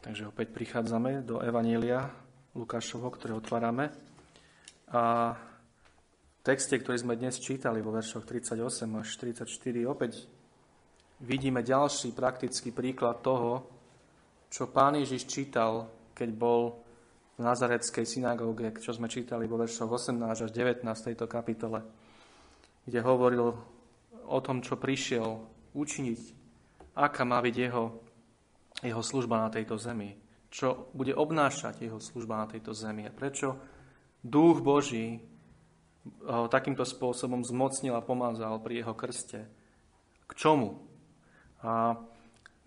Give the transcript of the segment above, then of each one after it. Takže opäť prichádzame do Evanielia Lukášovho, ktoré otvárame. A v texte, ktorý sme dnes čítali vo veršoch 38 až 44, opäť vidíme ďalší praktický príklad toho, čo Pán Ježiš čítal, keď bol v Nazaretskej synagóge, čo sme čítali vo veršoch 18 až 19 tejto kapitole, kde hovoril o tom, čo prišiel učiniť, aká má byť jeho služba na tejto zemi, čo bude obnášať jeho služba na tejto zemi a prečo Duch Boží ho takýmto spôsobom zmocnil a pomazal pri jeho krste. K čomu? A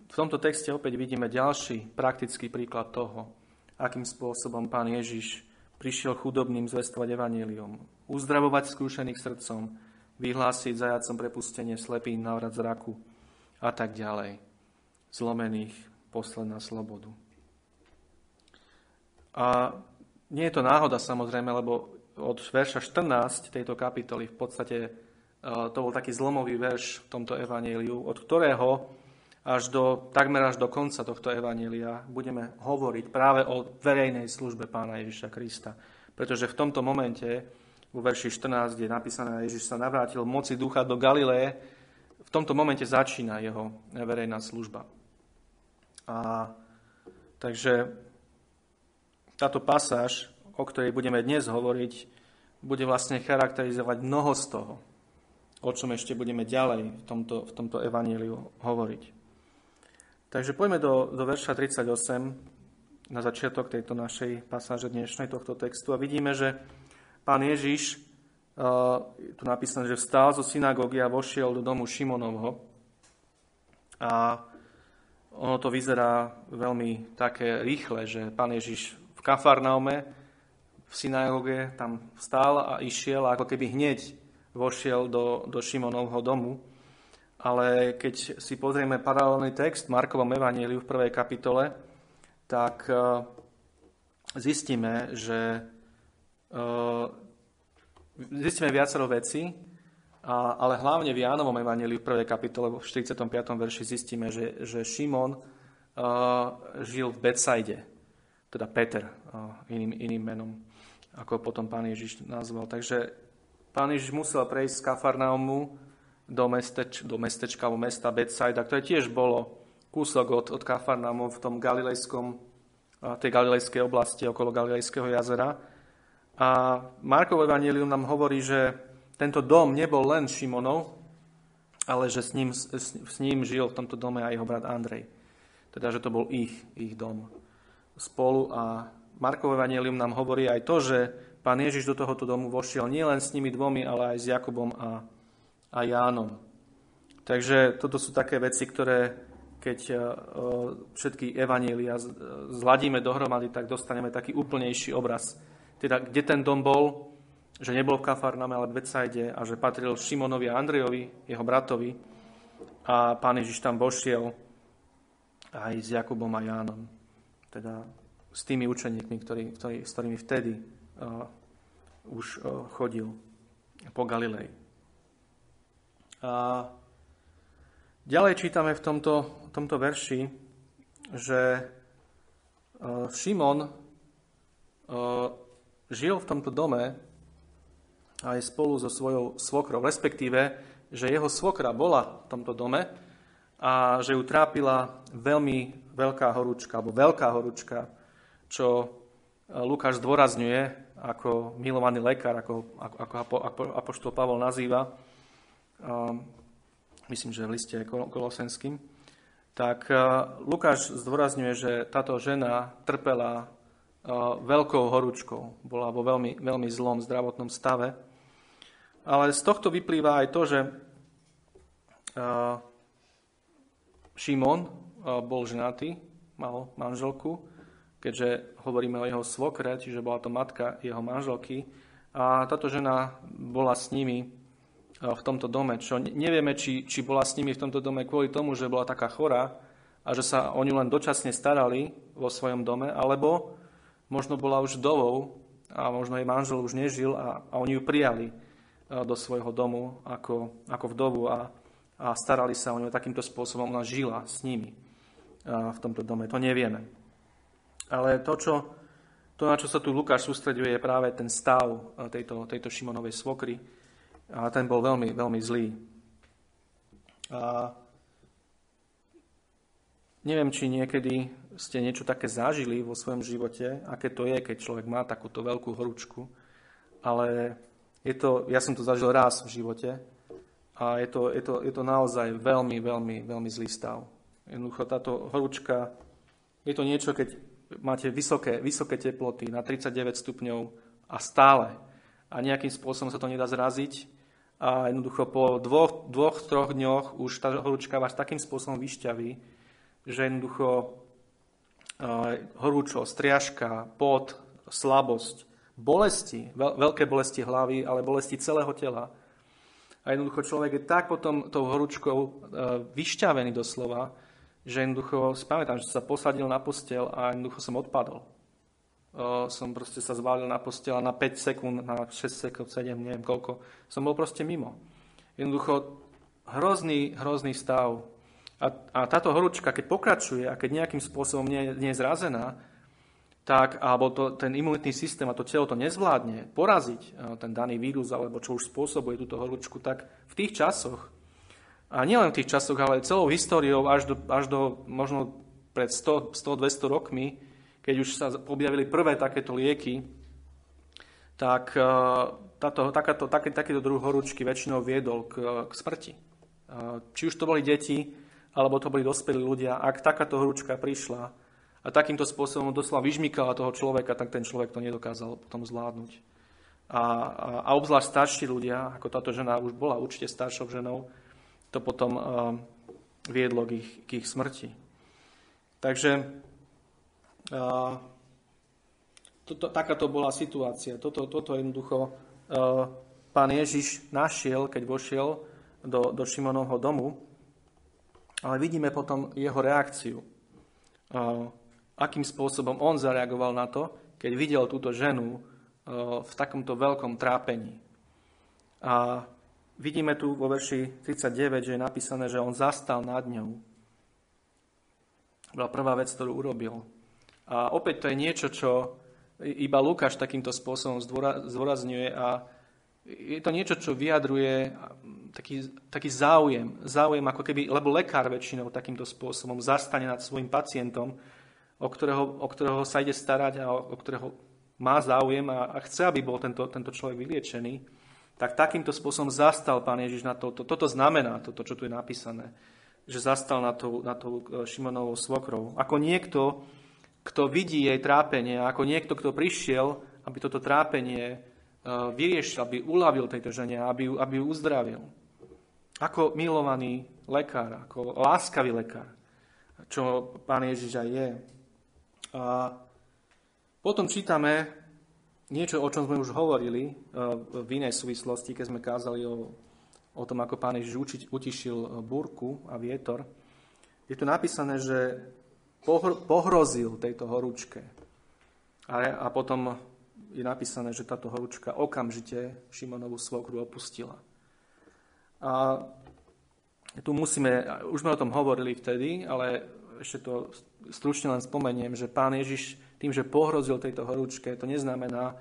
v tomto texte opäť vidíme ďalší praktický príklad toho, akým spôsobom Pán Ježiš prišiel chudobným zvestovať evanjelium, uzdravovať skrúšených srdcom, vyhlásiť zajatcom prepustenie slepých, návrat zraku a tak ďalej. Zlomených posledná slobodu. A nie je to náhoda samozrejme, lebo od verša 14 tejto kapitoly v podstate to bol taký zlomový verš v tomto evanjeliu, od ktorého takmer až do konca tohto evanjelia budeme hovoriť práve o verejnej službe Pána Ježiša Krista. Pretože v tomto momente, vo verši 14, je napísané, Ježiš sa navrátil v moci ducha do Galileje, v tomto momente začína jeho verejná služba. A takže táto pasáž, o ktorej budeme dnes hovoriť, bude vlastne charakterizovať mnoho z toho, o čom ešte budeme ďalej v tomto evanjeliu hovoriť. Takže poďme do verša 38, na začiatok tejto našej pasáže dnešnej tohto textu a vidíme, že Pán Ježiš, tu napísané, že vstál zo synagógy a vošiel do domu Šimonovho a ono to vyzerá veľmi také rýchle, že Pán Ježiš v Kafarnaume, v synagóge tam vstál a išiel a ako keby hneď vošiel do Šimonovho domu. Ale keď si pozrieme paralelný text v Markovom evanjeliu v 1. kapitole, tak zistíme, že zistíme viacero vecí, ale hlavne v Jánovom evanjeliu v 1. kapitole v 45. verši zistíme, že Šimon žil v Betsaide, teda Peter iným menom, ako potom Pán Ježiš nazval. Takže Pán Ježiš musel prejsť z Kafarnaumu do mestečka alebo mesta Betsaida, ktoré tiež bolo kúsok od Kafarnaumu v tom tej galilejskej oblasti okolo Galilejského jazera. A Markovo evanjelium nám hovorí, že tento dom nebol len Šimonov, ale že s ním žil v tomto dome aj jeho brat Andrej. Teda, že to bol ich dom spolu. A Markovo evanjelium nám hovorí aj to, že Pán Ježiš do tohoto domu vošiel nielen s nimi dvomi, ale aj s Jakubom a Jánom. Takže toto sú také veci, ktoré keď všetky evanjelia zladíme dohromady, tak dostaneme taký úplnejší obraz. Teda, kde ten dom bol, že nebol v Kafarnaume, ale v Betsaide a že patril Šimonovi a Andrejovi, jeho bratovi a Pán Ježiš tam vošiel aj s Jakubom a Jánom. Teda s tými učeníkmi, s ktorými vtedy už chodil po Galilei. A ďalej čítame v tomto verši, že Šimon žil v tomto dome aj spolu so svojou svokrou, respektíve, že jeho svokra bola v tomto dome a že ju trápila veľmi veľká horúčka, čo Lukáš zdôrazňuje ako milovaný lekár, ako apoštol Pavol nazýva, myslím, že v liste Kolosenským, tak Lukáš zdôrazňuje, že táto žena trpela veľkou horúčkou, bola vo veľmi, veľmi zlom zdravotnom stave. Ale z tohto vyplýva aj to, že Šimon bol ženatý, mal manželku, keďže hovoríme o jeho svokre, čiže bola to matka jeho manželky a táto žena bola s nimi v tomto dome, čo nevieme, či bola s nimi v tomto dome kvôli tomu, že bola taká chorá a že sa o ňu len dočasne starali vo svojom dome, alebo možno bola už vdovou a možno jej manžel už nežil a oni ju prijali do svojho domu ako vdovu a starali sa o ňu takýmto spôsobom, ona žila s nimi v tomto dome, to nevieme. Ale to, na čo sa tu Lukáš sústreďuje, je práve ten stav tejto Šimonovej svokry. A ten bol veľmi, veľmi zlý. A neviem, či niekedy ste niečo také zažili vo svojom živote, aké to je, keď človek má takúto veľkú horúčku, ale ja som to zažil raz v živote a je to naozaj veľmi, veľmi, veľmi zlý stav. Jednoducho táto horúčka, je to niečo, keď máte vysoké teploty na 39 stupňov a stále a nejakým spôsobom sa to nedá zraziť a jednoducho po dvoch, troch dňoch už tá horúčka vás takým spôsobom vyšťaví, že jednoducho horúčo, striažka, pot, slabosť, bolesti, veľké bolesti hlavy, ale bolesti celého tela. A jednoducho človek je tak potom tou horúčkou vyšťavený doslova, že jednoducho si pamätám, že sa posadil na posteľ a jednoducho som odpadol. Som proste sa zválil na posteľ a na 5 sekúnd, na 6 sekúnd, 7, neviem koľko, som bol proste mimo. Jednoducho hrozný, hrozný stav. A táto horúčka, keď pokračuje a keď nejakým spôsobom nie je zrazená, tak, alebo ten imunitný systém a to telo to nezvládne poraziť ten daný vírus, alebo čo už spôsobuje túto horúčku, tak v tých časoch, a nielen v tých časoch, ale celou históriou až do možno pred 100-200 rokmi, keď už sa objavili prvé takéto lieky, tak takýto druh horúčky väčšinou viedol k smrti. Či už to boli deti, alebo to boli dospelí ľudia, ak takáto horúčka prišla a takýmto spôsobom doslova vyžmykala toho človeka, tak ten človek to nedokázal potom zvládnuť. A obzvlášť starší ľudia, ako táto žena už bola určite staršou ženou, to potom viedlo k ich smrti. Takže takáto bola situácia. Toto jednoducho pán Ježiš našiel, keď vošiel do Šimonovho domu. Ale vidíme potom jeho reakciu. Akým spôsobom on zareagoval na to, keď videl túto ženu v takomto veľkom trápení. A vidíme tu vo verši 39, že je napísané, že on zastal nad ňou. Bola prvá vec, ktorú urobil. A opäť to je niečo, čo iba Lukáš takýmto spôsobom zdôrazňuje a je to niečo, čo vyjadruje taký záujem ako keby, lebo lekár väčšinou takýmto spôsobom zastane nad svojim pacientom, o ktorého sa ide starať a o ktorého má záujem a chce, aby bol tento človek vyliečený, tak takýmto spôsobom zastal pán Ježiš na to. Toto znamená, toto, čo tu je napísané, že zastal na tou Šimonovou svokrou. Ako niekto, kto vidí jej trápenie, ako niekto, kto prišiel, aby toto trápenie vyriešil, aby uľavil tejto žene, aby ju uzdravil. Ako milovaný lekár, ako láskavý lekár, čo pán Ježiš aj je. A potom čítame niečo, o čom sme už hovorili v inej súvislosti, keď sme kázali o tom, ako pán Ježiš utišil búrku a vietor. Je tu napísané, že pohrozil tejto horúčke. A potom je napísané, že táto horúčka okamžite Šimonovú svokru opustila. A tu už sme o tom hovorili vtedy, ale ešte to stručne len spomeniem, že pán Ježiš tým, že pohrozil tejto horúčke, to neznamená,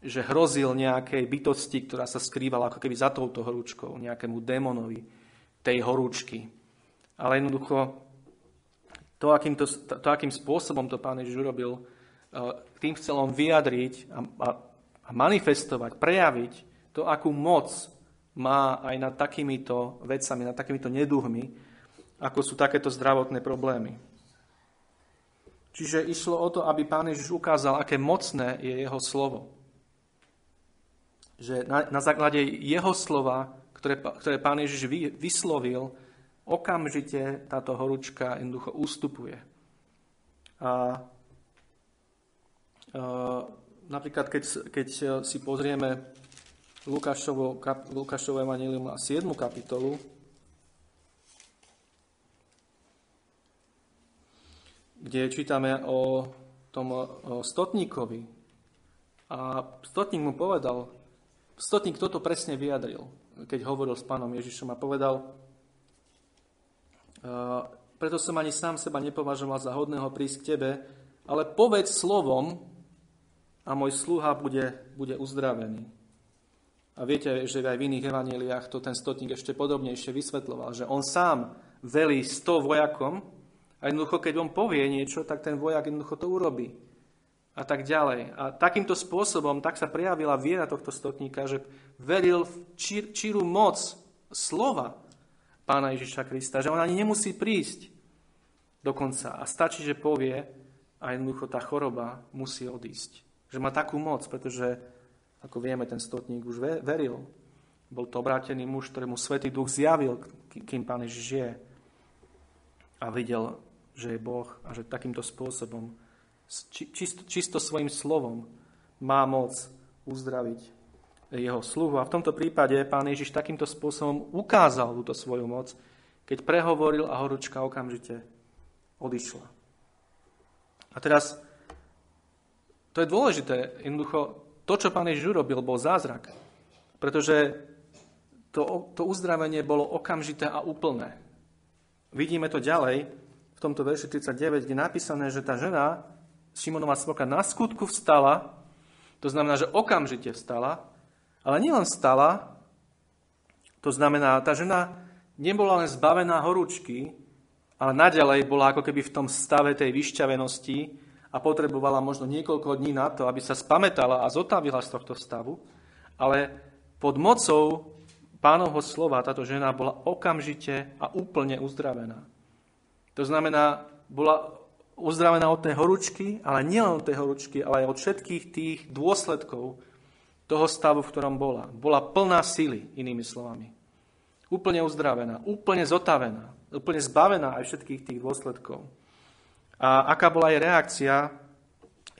že hrozil nejakej bytosti, ktorá sa skrývala ako keby za touto horúčkou, nejakému démonovi tej horúčky. Ale jednoducho to akým spôsobom to pán Ježiš urobil, tým chcel on vyjadriť a manifestovať, prejaviť to, akú moc má aj nad takýmito vecami, nad takýmito neduhmi, ako sú takéto zdravotné problémy. Čiže išlo o to, aby pán Ježiš ukázal, aké mocné je jeho slovo. Že na základe jeho slova, ktoré pán Ježiš vyslovil, okamžite táto horúčka jednoducho ústupuje. A napríklad, keď si pozrieme Lukášovo evanjelium a 7. kapitolu, kde čítame o tom stotníkovi. A stotník mu povedal, stotník toto presne vyjadril, keď hovoril s pánom Ježišom a povedal: preto som ani sám seba nepovažoval za hodného prísť k tebe, ale povedz slovom a môj sluha bude uzdravený. A viete, že aj v iných evanjeliách to ten stotník ešte podobnejšie vysvetľoval, že on sám velí 100 vojakom a jednoducho, keď on povie niečo, tak ten vojak jednoducho to urobí. A tak ďalej. A takýmto spôsobom, tak sa prejavila viera tohto stotníka, že veril v čirú moc slova Pána Ježiša Krista, že on ani nemusí prísť dokonca. A stačí, že povie a jednoducho tá choroba musí odísť. Že má takú moc, pretože ako vieme, ten stotník už veril. Bol to obrátený muž, ktorému Svätý Duch zjavil, kým Pán Ježiš je. A videl, že je Boh a že takýmto spôsobom, čisto svojím slovom, má moc uzdraviť jeho sluhu. A v tomto prípade Pán Ježiš takýmto spôsobom ukázal túto svoju moc, keď prehovoril a horúčka okamžite odišla. A teraz, to je dôležité, jednoducho, to, čo Pán Ježiš urobil, bol zázrak, pretože to uzdravenie bolo okamžité a úplné. Vidíme to ďalej v tomto verši 39, kde je napísané, že tá žena, Šimonova svoka, na skutku vstala, to znamená, že okamžite vstala, ale nielen vstala, to znamená, tá žena nebola len zbavená horúčky, ale naďalej bola ako keby v tom stave tej vyšťavenosti, a potrebovala možno niekoľko dní na to, aby sa spamätala a zotavila z tohto stavu, ale pod mocou Pánovho slova táto žena bola okamžite a úplne uzdravená. To znamená, bola uzdravená od tej horúčky, ale nielen od tej horúčky, ale aj od všetkých tých dôsledkov toho stavu, v ktorom bola. Bola plná sily, inými slovami. Úplne uzdravená, úplne zotavená, úplne zbavená aj všetkých tých dôsledkov. A aká bola jej reakcia?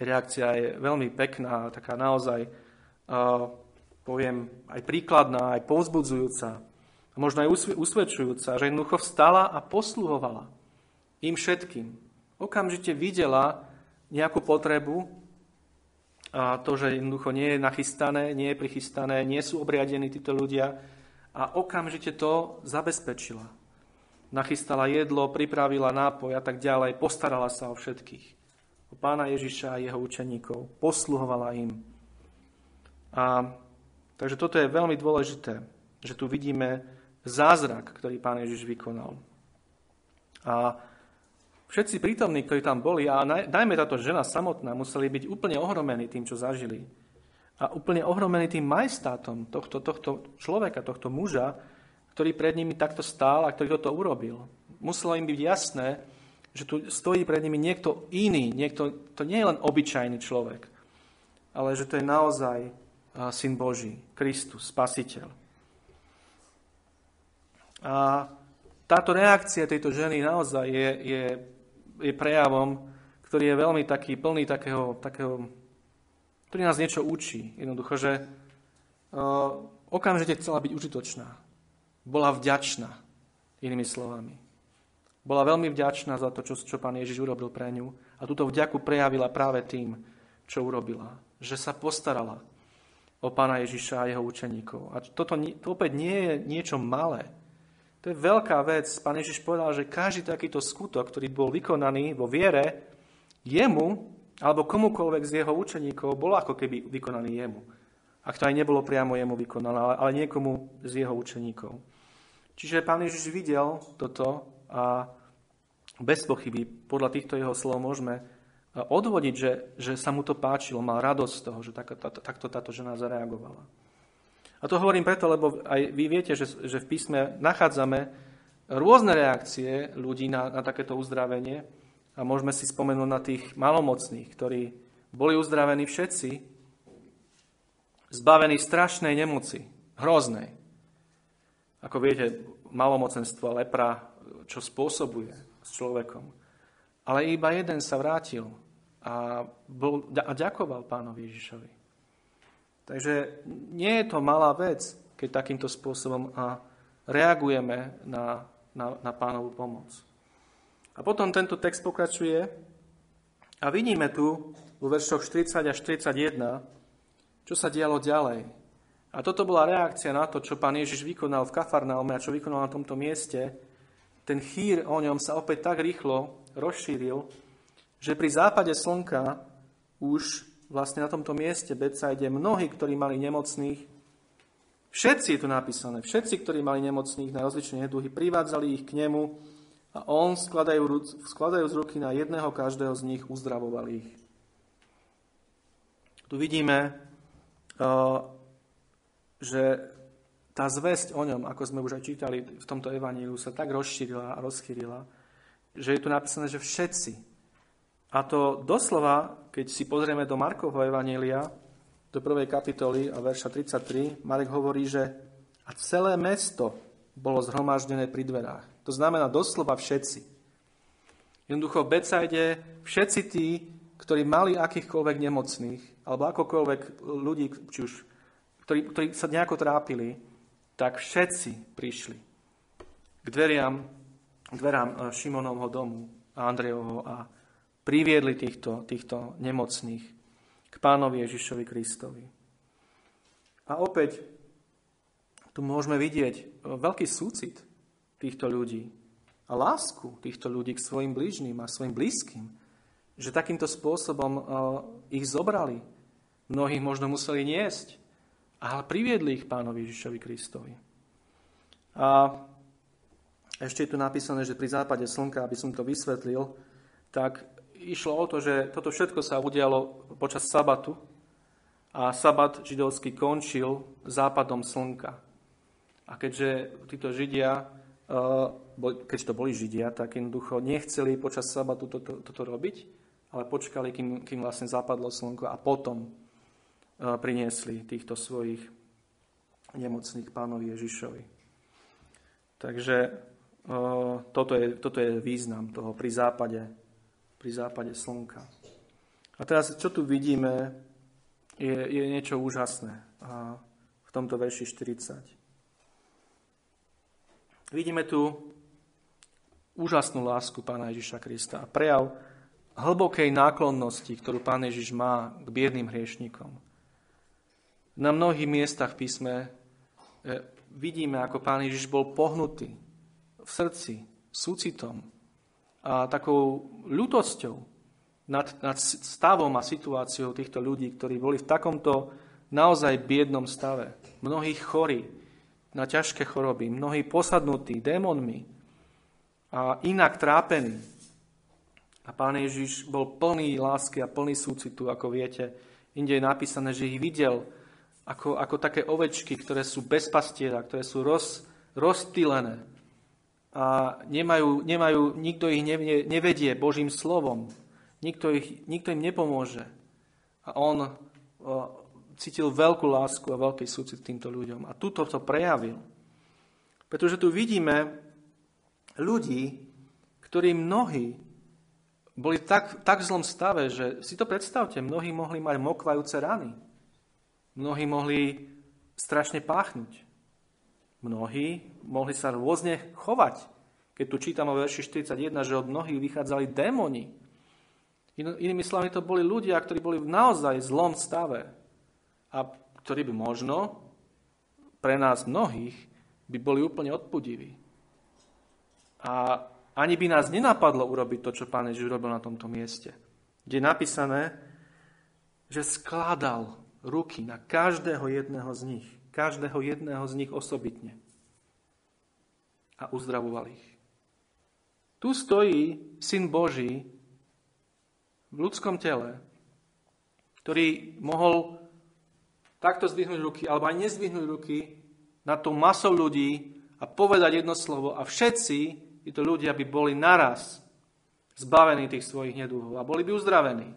Reakcia je veľmi pekná, taká naozaj, poviem, aj príkladná, aj povzbudzujúca, možno aj usvedčujúca, že jednoducho vstala a posluhovala im všetkým. Okamžite videla nejakú potrebu, a to, že jednoducho nie je nachystané, nie je prichystané, nie sú obriadení títo ľudia a okamžite to zabezpečila. Nachystala jedlo, pripravila nápoj a tak ďalej, postarala sa o všetkých. O Pána Ježiša a jeho učeníkov. Posluhovala im. A takže toto je veľmi dôležité, že tu vidíme zázrak, ktorý Pán Ježiš vykonal. A všetci prítomní, ktorí tam boli, a najmä táto žena samotná, museli byť úplne ohromení tým, čo zažili. A úplne ohromení tým majestátom tohto človeka, tohto muža, ktorý pred nimi takto stál a ktorý toto urobil. Muselo im byť jasné, že tu stojí pred nimi niekto iný, to nie je len obyčajný človek, ale že to je naozaj Syn Boží, Kristus, Spasiteľ. A táto reakcia tejto ženy naozaj je prejavom, ktorý je veľmi taký plný takého, ktorý nás niečo učí. Jednoducho, že okamžite chcela byť užitočná. Bola vďačná, inými slovami. Bola veľmi vďačná za to, čo Pán Ježiš urobil pre ňu. A túto vďaku prejavila práve tým, čo urobila. Že sa postarala o Pána Ježiša a jeho učeníkov. A toto opäť nie je niečo malé. To je veľká vec. Pán Ježiš povedal, že každý takýto skutok, ktorý bol vykonaný vo viere, jemu, alebo komukoľvek z jeho učeníkov, bol ako keby vykonaný jemu. Ak to aj nebolo priamo jemu vykonané, ale niekomu z jeho učeníkov. Čiže Pán Ježiš videl toto a bez pochyby podľa týchto jeho slov môžeme odvodiť, že sa mu to páčilo, mal radosť z toho, že takto táto žena zareagovala. A to hovorím preto, lebo aj vy viete, že v písme nachádzame rôzne reakcie ľudí na takéto uzdravenie a môžeme si spomenúť na tých malomocných, ktorí boli uzdravení všetci, zbavený strašnej nemoci, hroznej. Ako viete, malomocenstvo, lepra, čo spôsobuje s človekom. Ale iba jeden sa vrátil a ďakoval Pánovi Ježišovi. Takže nie je to malá vec, keď takýmto spôsobom reagujeme na Pánovu pomoc. A potom tento text pokračuje a vidíme tu vo veršoch 40 až 41, čo sa dialo ďalej. A toto bola reakcia na to, čo Pán Ježiš vykonal v Kafarnaume a čo vykonal na tomto mieste. Ten chýr o ňom sa opäť tak rýchlo rozšíril, že pri západe slnka už vlastne na tomto mieste Betsaide mnohí, ktorí mali nemocných, všetci je tu napísané, všetci, ktorí mali nemocných na rozličné neduhy, privádzali ich k nemu a on, skladajúc ruky na jedného každého z nich, uzdravoval ich. Tu vidíme, že tá zvesť o ňom, ako sme už aj čítali v tomto evaníliu, sa tak rozšírila a rozchýrila, že je tu napísané, že všetci. A to doslova, keď si pozrieme do Markovho evanília, do 1. kapitoly a verša 33, Marek hovorí, že a celé mesto bolo zhromaždené pri dverách. To znamená doslova všetci. Jednoducho v Betsaide všetci tí, ktorí mali akýchkoľvek nemocných, alebo akokoľvek ľudí, či už, ktorí sa nejako trápili, tak všetci prišli k dverám Šimonovho domu a Andrejovho a priviedli týchto nemocných k Pánovi Ježišovi Kristovi. A opäť tu môžeme vidieť veľký súcit týchto ľudí a lásku týchto ľudí k svojim blížnym a svojim blízkym, že takýmto spôsobom ich zobrali. Mnohých možno museli niesť, ale priviedli ich Pánovi Ježišovi Kristovi. A ešte je tu napísané, že pri západe slnka, aby som to vysvetlil, tak išlo o to, že toto všetko sa udialo počas sabatu a sabat židovský končil západom slnka. A keďže títo Židia, keďže to boli Židia, tak jednoducho nechceli počas sabatu toto robiť, ale počkali, kým vlastne zapadlo slnko a potom priniesli týchto svojich nemocných Pánovi Ježišovi. Takže toto je význam toho pri západe slnka. A teraz, čo tu vidíme, je niečo úžasné v tomto verši 40. Vidíme tu úžasnú lásku Pána Ježiša Krista a prejav hlbokej náklonnosti, ktorú Pán Ježiš má k biedným hriešnikom. Na mnohých miestach v písme vidíme, ako Pán Ježiš bol pohnutý v srdci, súcitom a takou ľutosťou nad stavom a situáciou týchto ľudí, ktorí boli v takomto naozaj biednom stave. Mnohí chorí na ťažké choroby, mnohí posadnutí démonmi a inak trápení. A Pán Ježiš bol plný lásky a plný súcitu, ako viete. Inde je napísané, že ich videl ako také ovečky, ktoré sú bez pastiera, ktoré sú rozptýlené a nikto ich nevedie Božím slovom, nikto im nepomôže. A on cítil veľkú lásku a veľký súcit týmto ľuďom. A tuto to prejavil. Pretože tu vidíme ľudí, ktorí mnohí boli tak v zlom stave, že si to predstavte, mnohí mohli mať mokvajúce rany. Mnohí mohli strašne páchnuť. Mnohí mohli sa rôzne chovať. Keď tu čítam o verši 41, že od mnohých vychádzali démoni. Inými slovami, to boli ľudia, ktorí boli v naozaj zlom stave a ktorí by možno pre nás mnohých by boli úplne odpudiví. A ani by nás nenapadlo urobiť to, čo Pán Ježiš urobil na tomto mieste. Kde je napísané, že skladal ruky na každého jedného z nich osobitne. A uzdravoval ich. Tu stojí Syn Boží v ľudskom tele, ktorý mohol takto zdvihnúť ruky, alebo aj nezdvihnúť ruky na tú masou ľudí a povedať jedno slovo a všetci títo ľudia by boli naraz zbavení tých svojich neduhov a boli by uzdravení.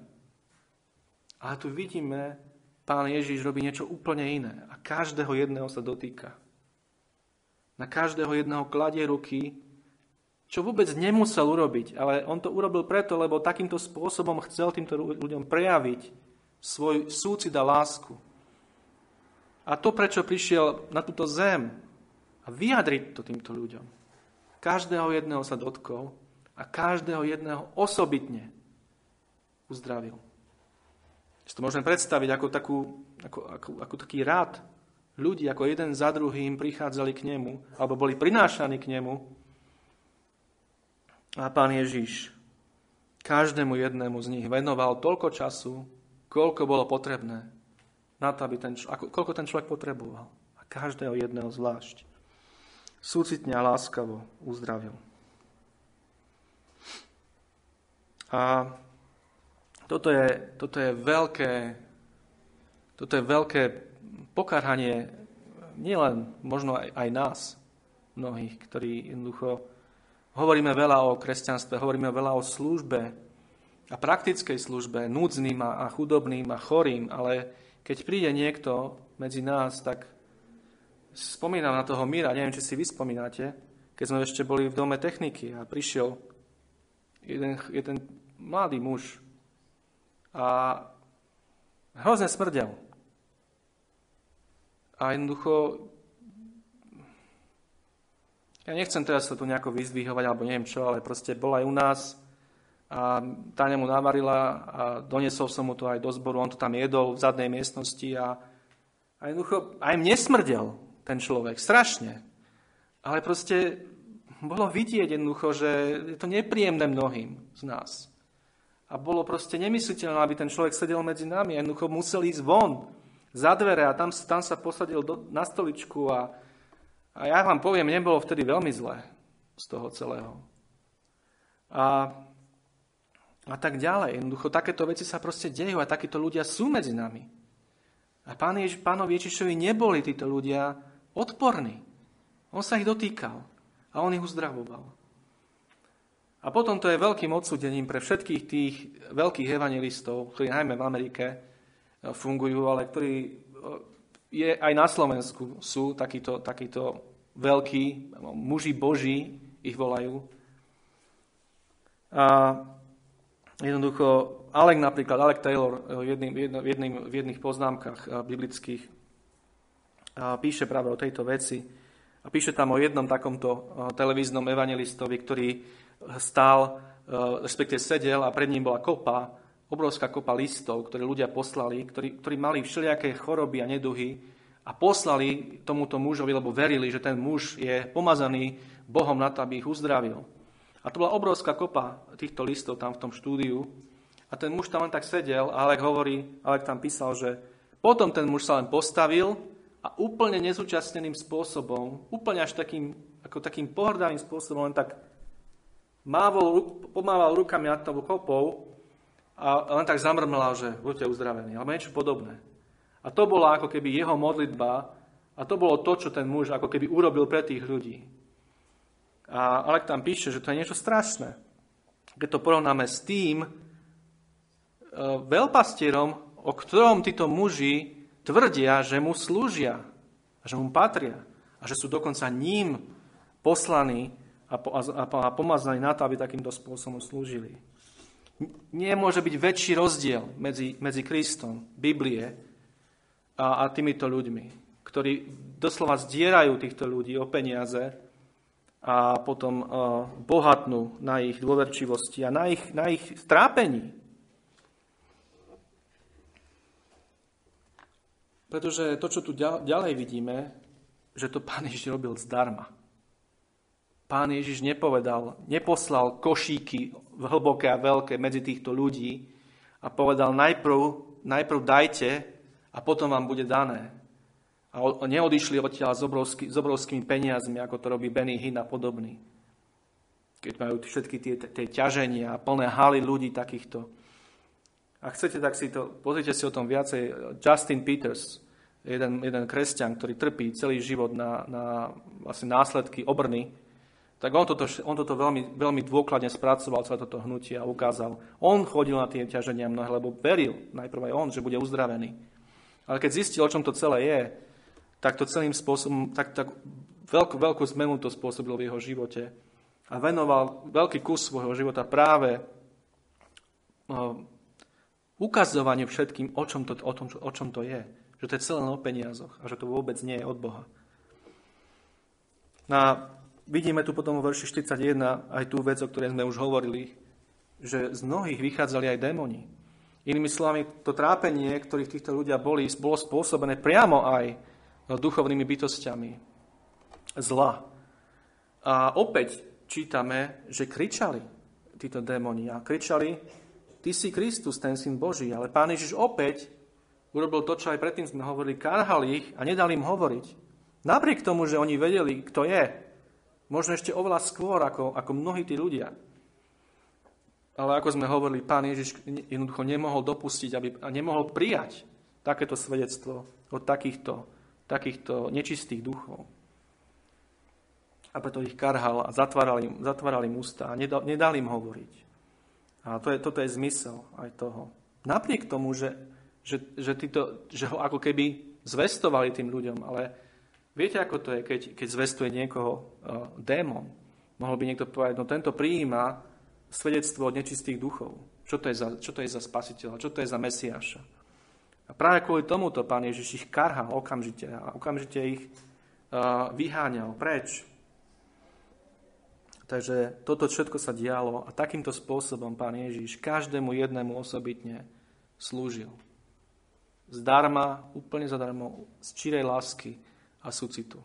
Ale tu vidíme, Pán Ježiš robí niečo úplne iné a každého jedného sa dotýka. Na každého jedného kladie ruky, čo vôbec nemusel urobiť, ale on to urobil preto, lebo takýmto spôsobom chcel týmto ľuďom prejaviť svoj súcit a lásku. A to, prečo prišiel na túto zem a vyjadriť to týmto ľuďom. Každého jedného sa dotkol a každého jedného osobitne uzdravil. Si to môžeme predstaviť ako taký rád ľudí, ako jeden za druhým prichádzali k nemu, alebo boli prinášaní k nemu. A Pán Ježiš Každému jednému z nich venoval toľko času, koľko bolo potrebné, na to, aby koľko ten človek potreboval. A každého jedného zvlášť. Súcitne a láskavo uzdravil. A toto je veľké pokarhanie nielen možno aj nás, mnohých, ktorí jednoducho hovoríme veľa o kresťanstve, hovoríme veľa o službe a praktickej službe, núdznym a chudobným a chorým, ale keď príde niekto medzi nás, tak spomínam na toho Míra, neviem, či si vy spomínate, keď sme ešte boli v dome techniky a prišiel jeden mladý muž a hrozne smrdel. A jednoducho ja nechcem teraz sa tu nejako vyzdvihovať, alebo neviem čo, ale proste bol aj u nás a Táňa mu navarila a doniesol som mu to aj do zboru, on to tam jedol v zadnej miestnosti a jednoducho aj mne smrdel ten človek, strašne. Ale proste bolo vidieť jednoducho, že je to nepríjemné mnohým z nás. A bolo proste nemysliteľné, aby ten človek sedel medzi nami a jednoducho musel ísť von za dvere a tam sa posadil na stoličku a ja vám poviem, nebolo vtedy veľmi zlé z toho celého. A tak ďalej. Jednoducho, takéto veci sa proste dejú a takíto ľudia sú medzi nami. A pánovi Ježišovi neboli títo ľudia odporní. On sa ich dotýkal a on ich uzdravoval. A potom to je veľkým odsúdením pre všetkých tých veľkých evangelistov, ktorí najmä v Amerike fungujú, ale ktorí... Je aj na Slovensku sú takíto veľkí muži boží, ich volajú. A jednoducho Alec Taylor v jedných poznámkach biblických píše práve o tejto veci. A píše tam o jednom takomto televíznom evangelistovi, ktorý stál, respektive sedel a pred ním bola kopa, obrovská kopa listov, ktoré ľudia poslali, ktorí mali všelijaké choroby a neduhy a poslali tomuto mužovi, lebo verili, že ten muž je pomazaný Bohom na to, aby ich uzdravil. A to bola obrovská kopa týchto listov tam v tom štúdiu a ten muž tam len tak sedel a Alek tam písal, že potom ten muž sa len postavil a úplne nezúčastneným spôsobom, úplne až takým pohrdaným spôsobom len tak pomával rukami nad tou kopou a len tak zamrmlal, že buďte uzdravení, alebo niečo podobné. A to bola ako keby jeho modlitba a to bolo to, čo ten muž ako keby urobil pre tých ľudí. A Alek tam píše, že to je niečo strašné. Keď to porovnáme s tým veľpastierom, o ktorom títo muži tvrdia, že mu slúžia, že mu patria a že sú dokonca ním poslaní a pomazaní na to, aby takýmto spôsobom slúžili. Nemôže byť väčší rozdiel medzi Kristom, Biblie a týmito ľuďmi, ktorí doslova zdierajú týchto ľudí o peniaze a potom bohatnú na ich dôverčivosti a na ich trápení. Pretože to, čo tu ďalej vidíme, že to Pán Ježiš robil zdarma. Pán Ježiš neposlal košíky hlboké a veľké medzi týchto ľudí a povedal najprv dajte a potom vám bude dané. A neodišli odtiaľ s obrovskými peniazmi, ako to robí Benny Hinn a podobný. Keď majú všetky tie ťaženia a plné haly ľudí takýchto. Ak chcete, tak pozrite si o tom viacej. Justin Peters, jeden kresťan, ktorý trpí celý život na vlastne následky obrny, tak on toto veľmi, veľmi dôkladne spracoval celé toto hnutie a ukázal. On chodil na tie ťaženia mnohé, lebo veril najprv aj on, že bude uzdravený. Ale keď zistil, o čom to celé je, tak to celým spôsobom, tak veľkú zmenu to spôsobilo v jeho živote. A venoval veľký kus svojho života práve ukazovaniu všetkým, o čom to je. Že to je celé o peniazoch a že to vôbec nie je od Boha. Vidíme tu potom vo verši 41 aj tú vec, o ktorej sme už hovorili, že z mnohých vychádzali aj démoni. Inými slovami, to trápenie, ktorých týchto ľudia boli, bolo spôsobené priamo aj duchovnými bytostiami zla. A opäť čítame, že kričali. títo démoni a kričali: Ty si Kristus, ten syn Boží. Ale Pán Ježiš opäť urobil to, čo aj predtým sme hovorili, karhal ich a nedal im hovoriť. Napriek tomu, že oni vedeli, kto je, možno ešte oveľa skôr ako mnohí tí ľudia. Ale ako sme hovorili, Pán Ježiš jednoducho nemohol dopustiť a nemohol prijať takéto svedectvo od takýchto nečistých duchov. A preto ich karhal a zatváral im ústa a nedal im hovoriť. A toto je zmysel aj toho. Napriek tomu, že ho ako keby zvestovali tým ľuďom, ale viete, ako to je, keď zvestuje niekoho démon? Mohol by niekto povedať, no tento prijíma svedectvo od nečistých duchov. Čo to je za spasiteľa? Čo to je za Mesiáša? A práve kvôli tomuto Pán Ježiš ich karhal okamžite a okamžite ich vyháňal preč. Takže toto všetko sa dialo a takýmto spôsobom Pán Ježiš každému jednému osobitne slúžil. Zdarma, úplne zadarmo, z čirej lásky a súcitu.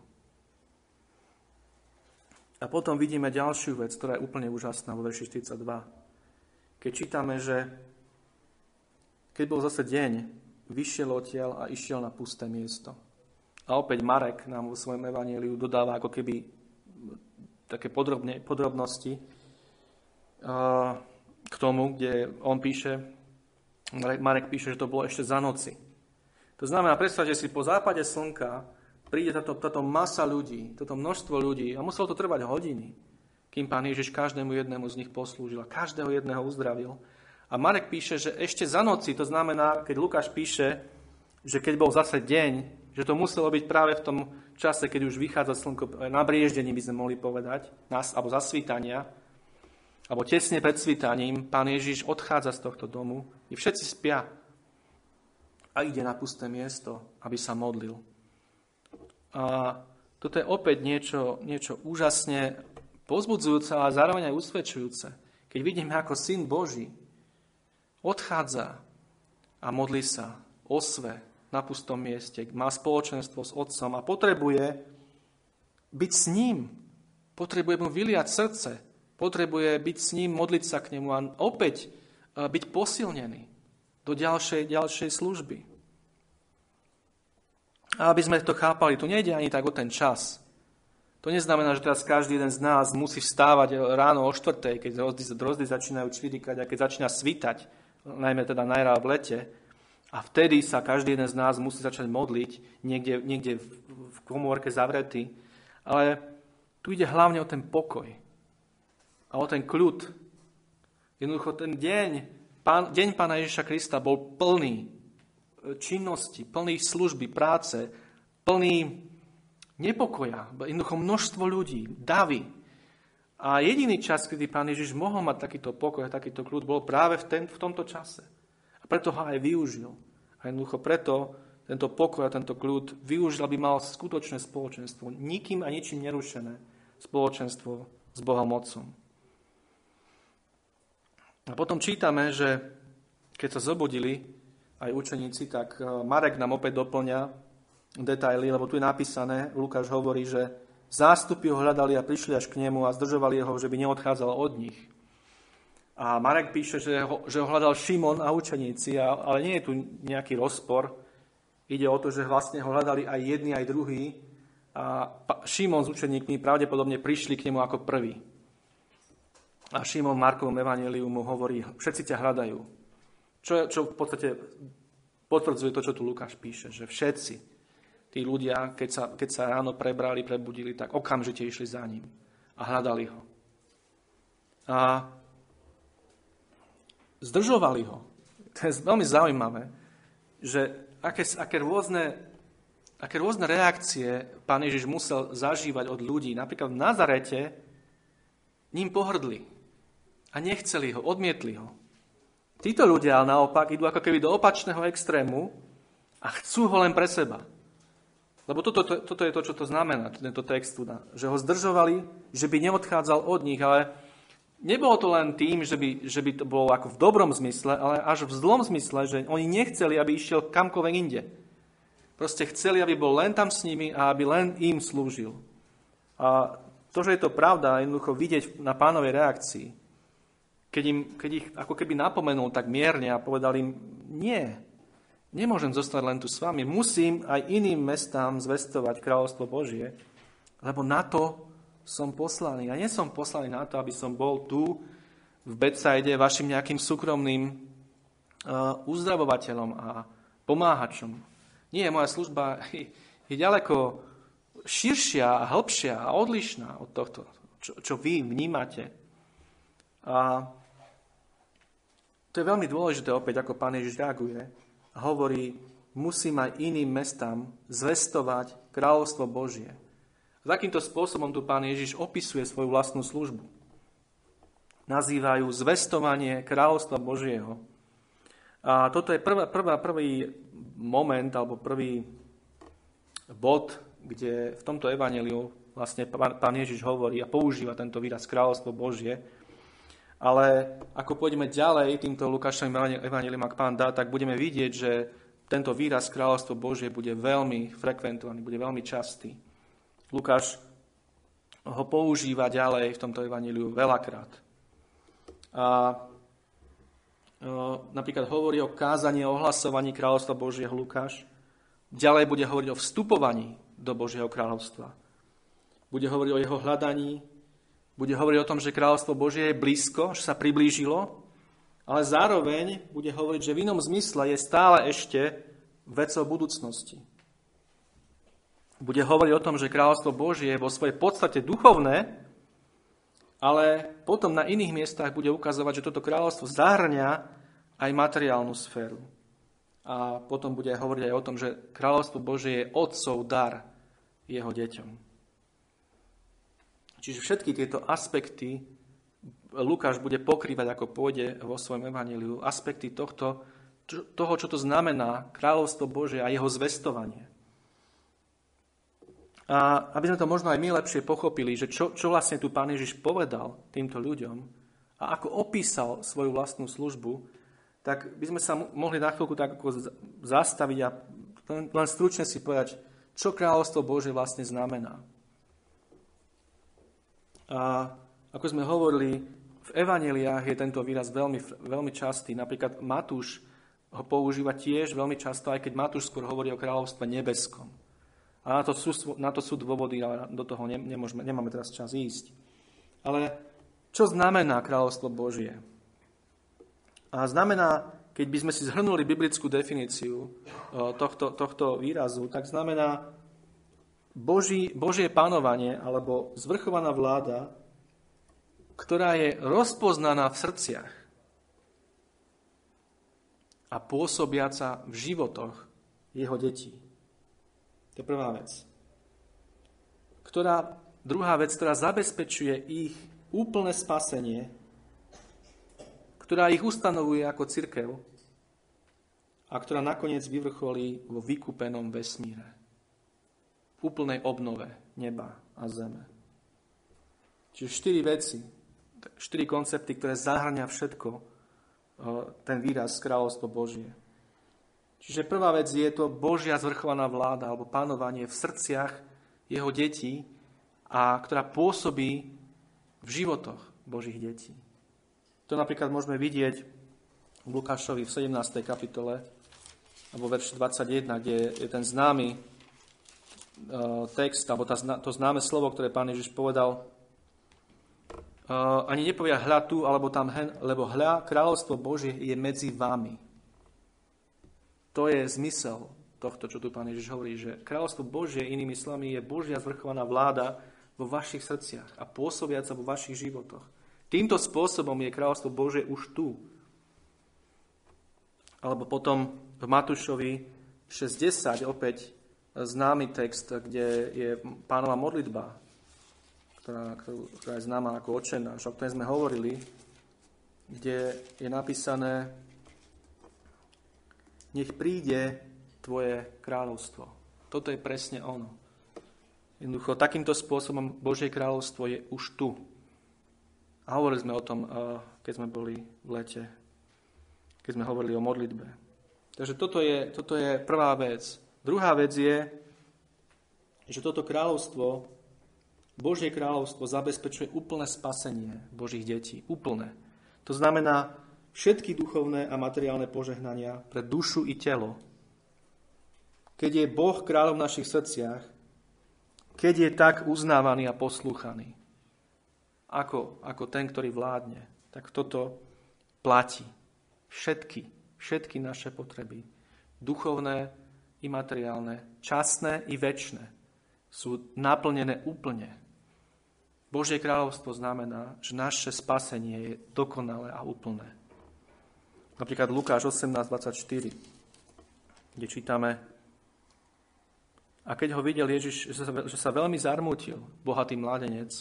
A potom vidíme ďalšiu vec, ktorá je úplne úžasná vo verši 42. Keď čítame, že keď bol zase deň, vyšiel odtiaľ a išiel na pusté miesto. A opäť Marek nám vo svojom evanjeliu dodáva ako keby také podrobnosti k tomu, kde on píše, Marek píše, že to bolo ešte za noci. To znamená, predstavte si, po západe slnka príde táto masa ľudí, toto množstvo ľudí a muselo to trvať hodiny, kým Pán Ježiš každému jednému z nich poslúžil a každého jedného uzdravil. A Marek píše, že ešte za noci, to znamená, keď Lukáš píše, že keď bol zase deň, že to muselo byť práve v tom čase, keď už vychádza slnko, na brieždení by sme mohli povedať, alebo za svitania, alebo tesne pred svitaním, Pán Ježiš odchádza z tohto domu, kde všetci spia a ide na pusté miesto, aby sa modlil. A toto je opäť niečo úžasne povzbudzujúce, ale zároveň aj usvedčujúce. Keď vidíme, ako Syn Boží odchádza a modlí sa o sve na pustom mieste, má spoločenstvo s Otcom a potrebuje byť s ním, potrebuje mu vyliať srdce, potrebuje byť s ním, modliť sa k nemu a opäť byť posilnený do ďalšej služby. A aby sme to chápali, tu nejde ani tak o ten čas. To neznamená, že teraz každý jeden z nás musí vstávať ráno o 4:00, keď drozdy začínajú čvirikať a keď začína svítať, najmä teda najrá v lete. A vtedy sa každý jeden z nás musí začať modliť, niekde v komórke zavretý. Ale tu ide hlavne o ten pokoj a o ten kľud. Jednoducho ten deň Pána Ježiša Krista bol plný činnosti, plných služby, práce, plný nepokoja, jednoducho množstvo ľudí, davy. A jediný čas, kedy Pán Ježiš mohol mať takýto pokoj a takýto kľud, bol práve v tomto čase. A preto ho aj využil. A jednoducho preto tento pokoj a tento kľud využil, aby mal skutočné spoločenstvo, nikým a ničím nerušené spoločenstvo s Bohom Otcom. A potom čítame, že keď sa zobudili aj učeníci, tak Marek nám opäť doplňa detaily, lebo tu je napísané, Lukáš hovorí, že zástupy ho hľadali a prišli až k nemu a zdržovali ho, že by neodchádzal od nich. A Marek píše, že ho hľadal Šimon a učeníci, ale nie je tu nejaký rozpor. Ide o to, že vlastne ho hľadali aj jedni, aj druhí. A Šimon s učeníkmi pravdepodobne prišli k nemu ako prvý. A Šimon v Markovom evanjeliu mu hovorí, všetci ťa hľadajú. Čo v podstate potvrdzuje to, čo tu Lukáš píše, že všetci tí ľudia, keď sa ráno prebudili, tak okamžite išli za ním a hľadali ho. A zdržovali ho. To je veľmi zaujímavé, že aké rôzne reakcie Pán Ježiš musel zažívať od ľudí. Napríklad v Nazarete ním pohrdli a nechceli ho, odmietli ho. Títo ľudia naopak idú ako keby do opačného extrému a chcú ho len pre seba. Lebo toto je to, čo to znamená, tento text, že ho zdržovali, že by neodchádzal od nich, ale nebolo to len tým, že by to bolo ako v dobrom zmysle, ale až v zlom zmysle, že oni nechceli, aby išiel kamkoľvek inde. Proste chceli, aby bol len tam s nimi a aby len im slúžil. A to, že je to pravda, jednoducho vidieť na Pánovej reakcii. Keď ich ako keby napomenul tak mierne a povedal im, nie, nemôžem zostať len tu s vami, musím aj iným mestám zvestovať kráľovstvo Božie, lebo na to som poslaný. Ja nie som poslaný na to, aby som bol tu v Betsaide vašim nejakým súkromným uzdravovateľom a pomáhačom. Nie, moja služba je ďaleko širšia a hĺbšia a odlišná od tohto, čo vy vnímate. A to je veľmi dôležité opäť, ako Pán Ježiš reaguje a hovorí, musím aj iným mestám zvestovať kráľovstvo Božie. Takýmto spôsobom tu Pán Ježiš opisuje svoju vlastnú službu. Nazývajú zvestovanie kráľovstva Božieho. A toto je prvý moment, alebo prvý bod, kde v tomto evanjeliu vlastne Pán Ježiš hovorí a používa tento výraz kráľovstvo Božie. Ale ako pôjdeme ďalej týmto Lukášovým evanjeliom, ak Pán dá, tak budeme vidieť, že tento výraz kráľovstvo Božie bude veľmi frekventovaný, bude veľmi častý. Lukáš ho používa ďalej v tomto evanjeliu veľakrát. A napríklad hovorí o kázaní, o ohlasovaní kráľovstva Božieho Lukáš. Ďalej bude hovoriť o vstupovaní do Božieho kráľovstva. Bude hovoriť o jeho hľadaní. Bude hovoriť o tom, že kráľovstvo Božie je blízko, že sa priblížilo. Ale zároveň bude hovoriť, že v inom zmysle je stále ešte vecou budúcnosti. Bude hovoriť o tom, že kráľovstvo Božie je vo svojej podstate duchovné, ale potom na iných miestach bude ukazovať, že toto kráľovstvo zahrňa aj materiálnu sféru. A potom bude hovoriť aj o tom, že kráľovstvo Božie je otcov dar jeho deťom. Čiže všetky tieto aspekty Lukáš bude pokrývať, ako pôjde vo svojom evanjeliu, aspekty toho, čo to znamená kráľovstvo Božie a jeho zvestovanie. A aby sme to možno aj my lepšie pochopili, že čo vlastne tu Pán Ježiš povedal týmto ľuďom a ako opísal svoju vlastnú službu, tak by sme sa mohli na chvíľku tak ako zastaviť a len stručne si povedať, čo kráľovstvo Božie vlastne znamená. A ako sme hovorili, v evanjeliách je tento výraz veľmi, veľmi častý. Napríklad Matúš ho používa tiež veľmi často, aj keď Matúš skôr hovorí o kráľovstve nebeskom. A na to sú dôvody, ale do toho nemáme teraz čas ísť. Ale čo znamená kráľovstvo Božie? A znamená, keď by sme si zhrnuli biblickú definíciu tohto výrazu, tak znamená Božie panovanie alebo zvrchovaná vláda, ktorá je rozpoznaná v srdciach a pôsobiaca v životoch jeho detí. To je prvá vec. Druhá vec, ktorá zabezpečuje ich úplné spasenie, ktorá ich ustanovuje ako cirkev a ktorá nakoniec vyvrcholí vo vykúpenom vesmíre. Úplnej obnove neba a zeme. Čiže 4 koncepty, ktoré zahrňa všetko ten výraz kráľovstvo Božie. Čiže prvá vec je to Božia zvrchovaná vláda alebo panovanie v srdciach jeho detí, a ktorá pôsobí v životoch Božích detí. To napríklad môžeme vidieť v Lukášovi v 17. kapitole alebo verši 21, kde je ten známy text alebo to známe slovo, ktoré Pán Ježiš povedal. Ani nepovia hľa tu alebo tam hen, lebo hľa kráľovstvo Božie je medzi vami. To je zmysel tohto, čo tu Pán Ježiš hovorí, že kráľovstvo Božie, inými slovami, je Božia zvrchovaná vláda vo vašich srdciach a pôsobiaca vo vašich životoch. Týmto spôsobom je kráľovstvo Božie už tu. Alebo potom v Matúšovi 6:10 opäť známy text, kde je Pánova modlitba, ktorá je známa ako Otče náš, o ktorej sme hovorili, kde je napísané: Nech príde tvoje kráľovstvo. Toto je presne ono. Jednoducho, takýmto spôsobom Božie kráľovstvo je už tu. A hovorili sme o tom, keď sme boli v lete, keď sme hovorili o modlitbe. Takže toto je prvá vec. Druhá vec je, že toto kráľovstvo, Božie kráľovstvo zabezpečuje úplné spasenie Božích detí. Úplné. To znamená všetky duchovné a materiálne požehnania pre dušu i telo. Keď je Boh kráľom v našich srdciach, keď je tak uznávaný a poslúchaný, ako ten, ktorý vládne, tak toto platí. Všetky naše potreby, duchovné i materiálne, časné i večné, sú naplnené úplne. Božie kráľovstvo znamená, že naše spasenie je dokonalé a úplné. Napríklad Lukáš 18:24, kde čítame: A keď ho videl Ježiš, že sa veľmi zarmútil, bohatý mladenec,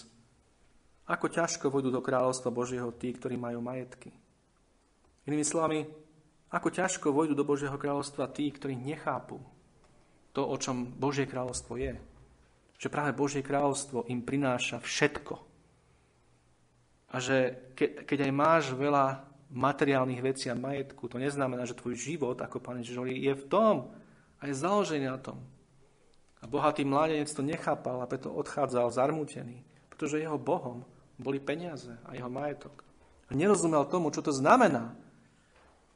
ako ťažko vojdu do kráľovstva Božieho tí, ktorí majú majetky. Inými slovami, ako ťažko vojdu do Božieho kráľovstva tí, ktorí nechápu to, o čom Božie kráľovstvo je. Že práve Božie kráľovstvo im prináša všetko. A že keď aj máš veľa materiálnych vecí a majetku, to neznamená, že tvoj život, ako Pán Ježiš hovorí, je v tom a je založený na tom. A bohatý mládenec to nechápal a preto odchádzal zarmútený, pretože jeho bohom boli peniaze a jeho majetok. A nerozumel tomu, čo to znamená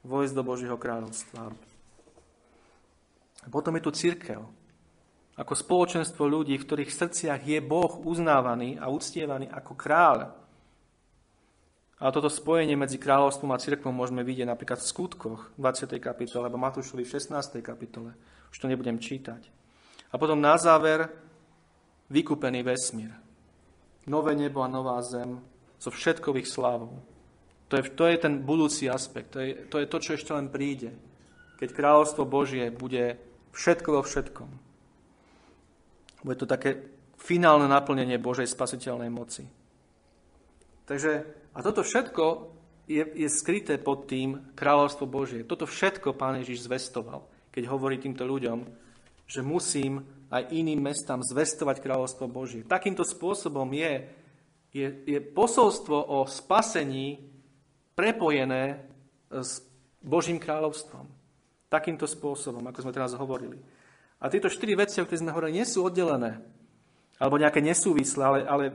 vojsť do Božieho kráľovstva. A potom je tu cirkev. Ako spoločenstvo ľudí, v ktorých srdciach je Boh uznávaný a uctievaný ako kráľ. A toto spojenie medzi kráľovstvom a cirkvom môžeme vidieť napríklad v Skutkoch 20. kapitole alebo Matúšovi 16. kapitole. Už to nebudem čítať. A potom na záver vykúpený vesmír. Nové nebo a nová zem so všetkových slávou. To je ten budúci aspekt. To je to, čo ešte len príde. Keď kráľovstvo Božie bude všetko vo všetkom. Bude to také finálne naplnenie Božej spasiteľnej moci. Takže, a toto všetko je skryté pod tým kráľovstvo Božie. Toto všetko Pán Ježiš zvestoval, keď hovorí týmto ľuďom, že musím aj iným mestám zvestovať kráľovstvo Božie. Takýmto spôsobom je posolstvo o spasení prepojené s Božím kráľovstvom. Takýmto spôsobom, ako sme teraz hovorili. A tieto 4 veci, o ktorých sme hovorili, nie sú oddelené alebo nejaké nesúvislé, ale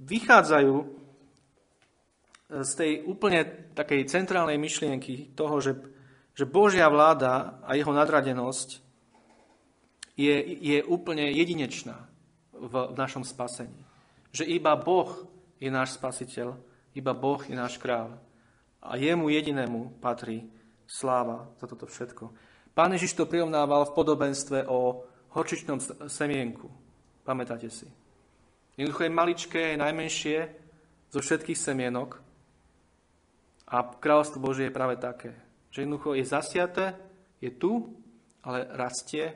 vychádzajú z tej úplne takej centrálnej myšlienky toho, že Božia vláda a jeho nadradenosť je úplne jedinečná v našom spasení. Že iba Boh je náš spasiteľ, iba Boh je náš kráľ. A jemu jedinému patrí sláva za toto všetko. Pán Ježiš to prirovnával v podobenstve o horčičnom semienku. Pamätáte si? Jednoducho je maličké, najmenšie zo všetkých semienok a kráľovstvo Božie je práve také. Že jednoducho je zasiaté, je tu, ale rastie,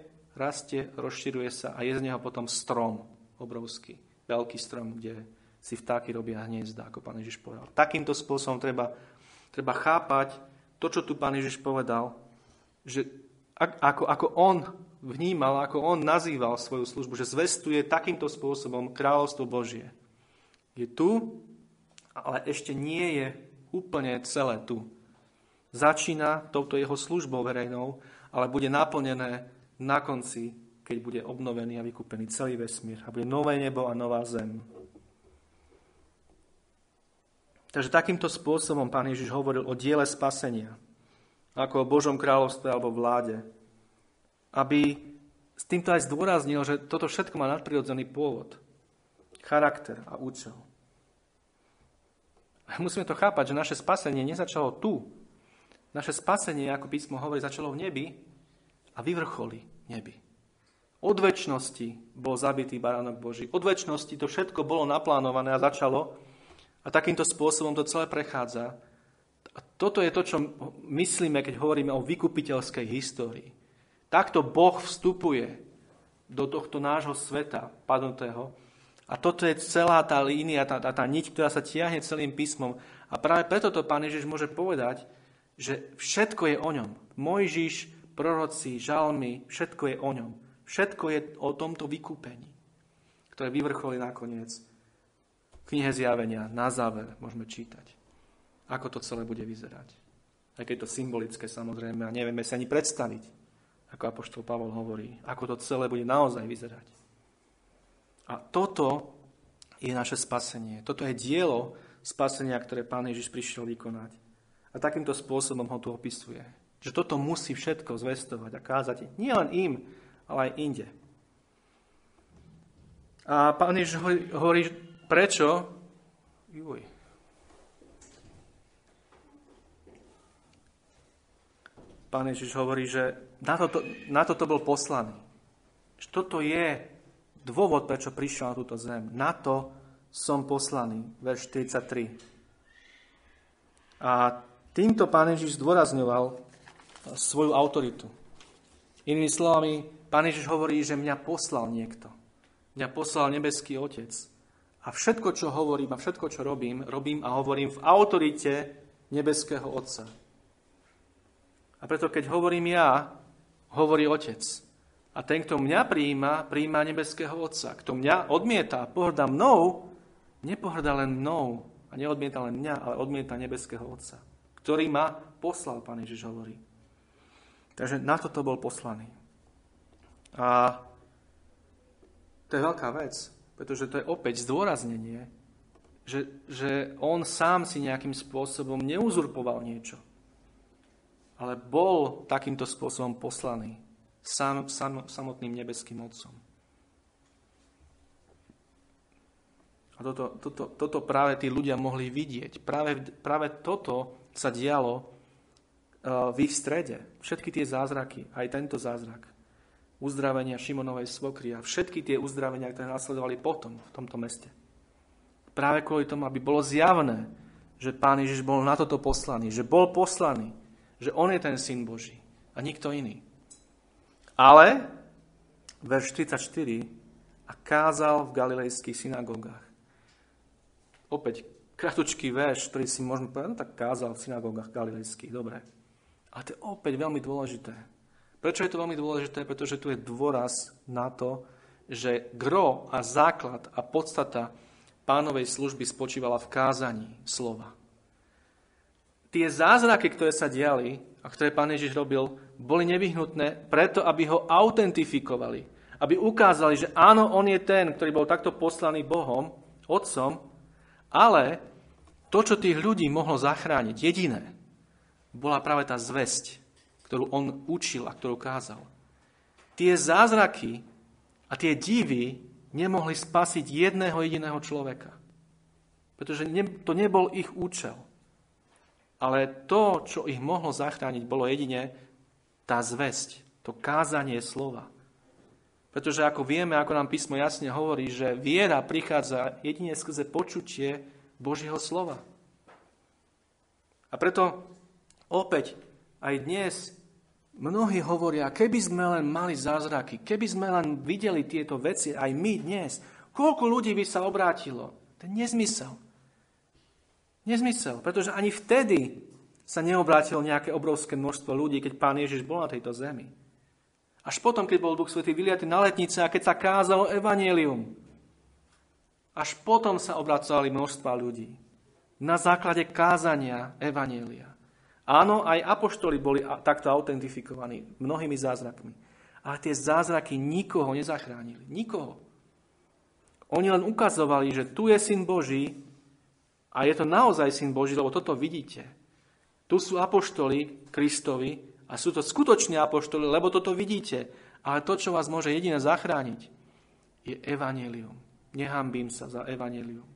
rozširuje sa a je z neho potom strom obrovský, veľký strom, kde si vtáky robia hniezda, ako Pán Ježiš povedal. Takýmto spôsobom treba chápať to, čo tu Pán Ježiš povedal, že ako on vnímal, ako on nazýval svoju službu, že zvestuje takýmto spôsobom kráľovstvo Božie. Je tu, ale ešte nie je úplne celé tu. Začína touto jeho službou verejnou, ale bude naplnené na konci, keď bude obnovený a vykúpený celý vesmír a bude nové nebo a nová zem. Takže takýmto spôsobom Pán Ježiš hovoril o diele spasenia, ako o Božom kráľovstve alebo vláde. Aby s týmto aj zdôraznil, že toto všetko má nadprirodzený pôvod, charakter a účel. A musíme to chápať, že naše spasenie nezačalo tu. Naše spasenie, ako písmo hovorí, začalo v nebi a vyvrcholí v nebi. Od večnosti bol zabitý baránok Boží. Od večnosti to všetko bolo naplánované a začalo. A takýmto spôsobom to celé prechádza. A toto je to, čo myslíme, keď hovoríme o vykupiteľskej histórii. Takto Boh vstupuje do tohto nášho sveta padnutého. A toto je celá tá línia, tá niť, ktorá sa tiahne celým písmom. A práve preto to Pán Ježiš môže povedať, že všetko je o ňom. Mojžiš, proroci, žalmy, všetko je o ňom. Všetko je o tomto vykúpení, ktoré vyvrcholí nakoniec. V knihe Zjavenia, na záver, môžeme čítať, ako to celé bude vyzerať. Aj keď to symbolické, samozrejme, a nevieme si ani predstaviť, ako apoštol Pavol hovorí, ako to celé bude naozaj vyzerať. A toto je naše spasenie. Toto je dielo spasenia, ktoré Pán Ježiš prišiel vykonať. A takýmto spôsobom ho tu opisuje. Že toto musí všetko zvestovať a kázať. Nie len im, ale aj inde. A Pán Ježiš hovorí, prečo? Pán Ježiš hovorí, že na toto bol poslaný. Že toto je dôvod, prečo prišiel na túto zem. Na to som poslaný. Verš 43. A týmto Pán Ježiš zdôrazňoval svoju autoritu. Inými slovami, Pán Ježiš hovorí, že mňa poslal niekto. Mňa poslal nebeský Otec. A všetko, čo hovorím a všetko, čo robím a hovorím v autorite nebeského Otca. A preto, keď hovorím ja, hovorí Otec. A ten, kto mňa prijíma, prijíma nebeského Otca. Kto mňa odmieta a pohŕda mnou, nepohŕda len mnou a neodmieta len mňa, ale odmieta nebeského Otca, ktorý ma poslal, Pán Ježiš hovorí. Takže na toto bol poslaný. A to je veľká vec, pretože to je opäť zdôraznenie, že on sám si nejakým spôsobom neuzurpoval niečo. Ale bol takýmto spôsobom poslaný samotným nebeským Otcom. A toto práve tí ľudia mohli vidieť. Práve toto sa dialo v ich strede. Všetky tie zázraky, aj tento zázrak, uzdravenia Šimonovej svokry a všetky tie uzdravenia, ktoré nasledovali potom v tomto meste. Práve kvôli tomu, aby bolo zjavné, že Pán Ježiš bol na toto poslaný, že bol poslaný, že on je ten Syn Boží a nikto iný. Ale, verš 44, a kázal v galilejských synagógach. Opäť kratučký verš, ktorý si môžeme povedať, no tak kázal v synagógach galilejských, dobre. Ale to je opäť veľmi dôležité. Prečo je to veľmi dôležité? Pretože tu je dôraz na to, že gro a základ a podstata Pánovej služby spočívala v kázaní slova. Tie zázraky, ktoré sa diali a ktoré Pán Ježiš robil, boli nevyhnutné preto, aby ho autentifikovali. Aby ukázali, že áno, on je ten, ktorý bol takto poslaný Bohom, Otcom, ale to, čo tých ľudí mohlo zachrániť, jediné, bola práve tá zvesť, ktorú on učil a ktorú kázal. Tie zázraky a tie divy nemohli spasiť jedného jediného človeka. Pretože to nebol ich účel. Ale to, čo ich mohlo zachrániť, bolo jedine tá zvesť, to kázanie slova. Pretože ako vieme, ako nám písmo jasne hovorí, že viera prichádza jedine skrze počutie Božieho slova. A preto opäť aj dnes mnohí hovoria, keby sme len mali zázraky, keby sme len videli tieto veci, aj my dnes, koľko ľudí by sa obrátilo? To je nezmysel. Nezmysel, pretože ani vtedy sa neobrátilo nejaké obrovské množstvo ľudí, keď Pán Ježiš bol na tejto zemi. Až potom, keď bol Duch Svätý vyliatý na letnice a keď sa kázalo evanjelium, až potom sa obracali množstva ľudí. Na základe kázania evanjelia. Áno, aj apoštoli boli takto autentifikovaní mnohými zázrakmi. Ale tie zázraky nikoho nezachránili. Nikoho. Oni len ukazovali, že tu je Syn Boží, a je to naozaj Syn Boží, lebo toto vidíte. Tu sú apoštoli Kristovi a sú to skutoční apoštoli, lebo toto vidíte. Ale to, čo vás môže jedine zachrániť, je evanjelium. Nehanbím sa za evanjelium,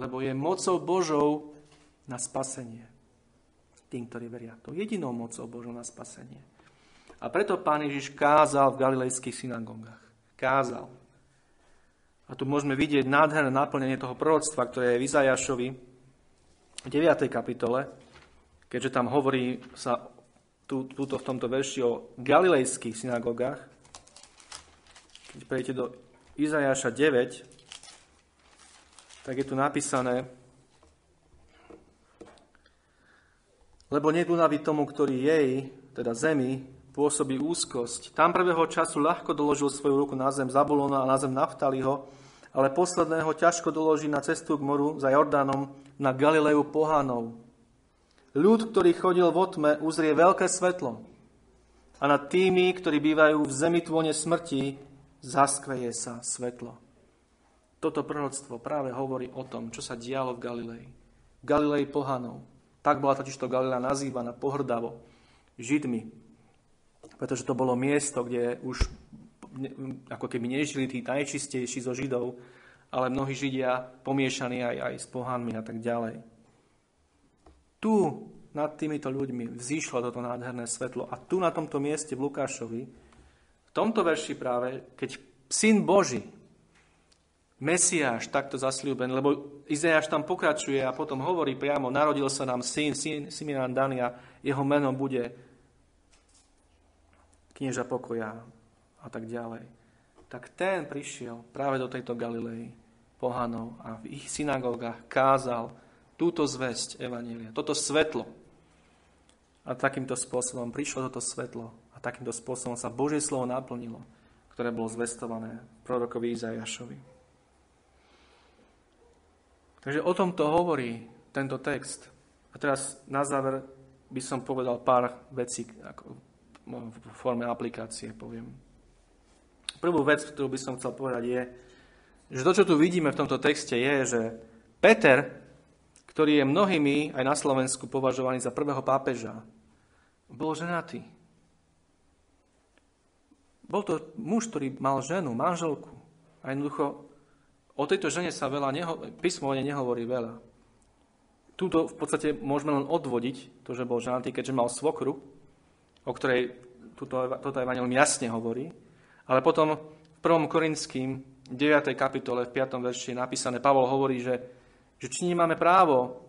lebo je mocou Božou na spasenie. Tým, ktorí veria. To jedinou mocou Božou na spasenie. A preto Pán Ježiš kázal v galilejských synagógach. Kázal. A tu môžeme vidieť nádherné naplnenie toho proroctva, ktoré je v Izaiášovi, v 9. kapitole, keďže tam hovorí sa v tomto verši o galilejských synagógach. Keď prejdete do Izaiáša 9, tak je tu napísané: Lebo nedunaví tomu, ktorý jej, teda zemi, pôsobí úzkosť. Tam prvého času ľahko doložil svoju ruku na zem Zabulona a na zem Naftaliho, ale posledného ťažko doloží na cestu k moru za Jordánom, na Galileju pohanov. Ľud, ktorý chodil vo tme, uzrie veľké svetlo a nad tými, ktorí bývajú v zemi tône smrti, zaskveje sa svetlo. Toto proroctvo práve hovorí o tom, čo sa dialo v Galilei. Galilei pohanov. Tak bola totižto Galilea nazývaná pohrdavo Židmi, pretože to bolo miesto, kde už ako keby nežili tí najčistejší zo Židov, ale mnohí Židia pomiešaní aj s pohanmi a tak ďalej. Tu nad týmito ľuďmi vzýšlo toto nádherné svetlo a tu na tomto mieste v Lukášovi, v tomto verši práve, keď Syn Boží, Mesiáš, takto zasľúben, lebo Izaiáš tam pokračuje a potom hovorí priamo, narodil sa nám syn nám daný a jeho meno bude knieža pokoja a tak ďalej. Tak ten prišiel práve do tejto Galilei pohanov a v ich synagógach kázal túto zvesť evanjelia, toto svetlo. A takýmto spôsobom prišlo toto svetlo a takýmto spôsobom sa Božie slovo naplnilo, ktoré bolo zvestované prorokovi Izaiášovi. Takže o tomto hovorí tento text. A teraz na záver by som povedal pár vecí v forme aplikácie, poviem. Prvú vec, ktorú by som chcel povedať je, že to, čo tu vidíme v tomto texte je, že Peter, ktorý je mnohými aj na Slovensku považovaný za prvého pápeža, bol ženatý. Bol to muž, ktorý mal ženu, manželku. A jednoducho o tejto žene sa písmo o nej nehovorí veľa. Túto v podstate môžeme len odvodiť, to, že bol ženatý, keďže mal svokru, o ktorej toto evanjelium jasne hovorí. Ale potom v 1. Korinťským 9. kapitole v 5. verši je napísané, Pavol hovorí, že či nemáme právo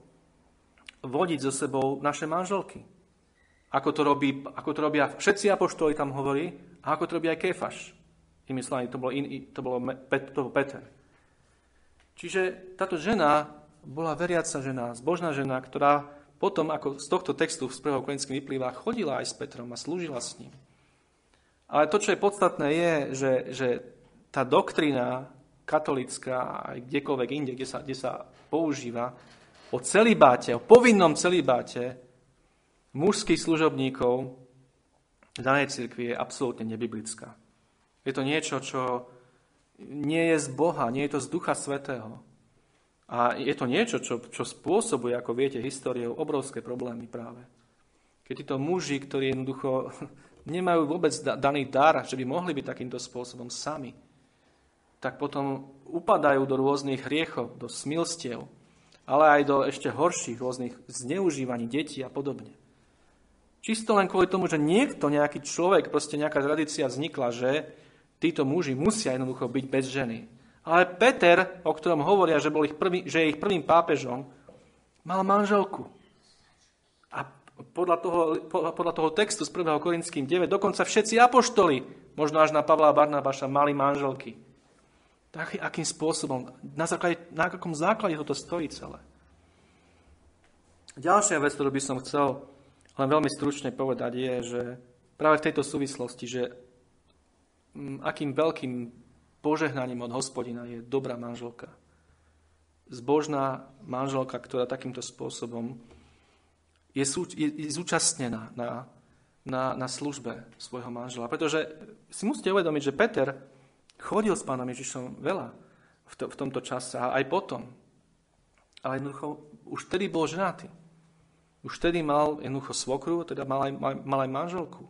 vodiť so sebou naše manželky. Ako to robia všetci apoštoli, tam hovorí, a ako to robí aj Kefaš. Tými slovami, to bol Peter. Čiže táto žena bola veriaca žena, zbožná žena, ktorá potom, ako z tohto textu z 1. Korinťským vyplýva, chodila aj s Petrom a slúžila s ním. Ale to, čo je podstatné, je, že tá doktrína katolícka, aj kdekoľvek inde, kde sa používa, o celibáte, o povinnom celibáte mužských služobníkov v danej cirkvi je absolútne nebiblická. Je to niečo, čo nie je z Boha, nie je to z Ducha Svätého. A je to niečo, čo spôsobuje, ako viete, históriou obrovské problémy práve. Keď títo muži, ktorí jednoducho nemajú vôbec daný dar, že by mohli byť takýmto spôsobom sami, tak potom upadajú do rôznych hriechov, do smilstiev, ale aj do ešte horších rôznych zneužívaní detí a podobne. Čisto len kvôli tomu, že nejaký človek, proste nejaká tradícia vznikla, že títo muži musia jednoducho byť bez ženy. Ale Peter, o ktorom hovoria, že je ich prvým pápežom, mal manželku. A podľa toho textu z 1. Korinťským 9 dokonca všetci apoštoli, možno až na Pavla a Barnabáša, mali manželky. Tak akým spôsobom? Na akom základe toto stojí celé? Ďalšia vec, ktorú by som chcel len veľmi stručne povedať, je, že práve v tejto súvislosti, že akým veľkým požehnaním od Hospodina je dobrá manželka. Zbožná manželka, ktorá takýmto spôsobom je zúčastnená na službe svojho manžela. Pretože si musíte uvedomiť, že Peter chodil s pánom Ježišom veľa v tomto čase a aj potom. Ale jednoducho už vtedy bol ženatý. Už vtedy mal jednoducho svokru, teda mal aj manželku.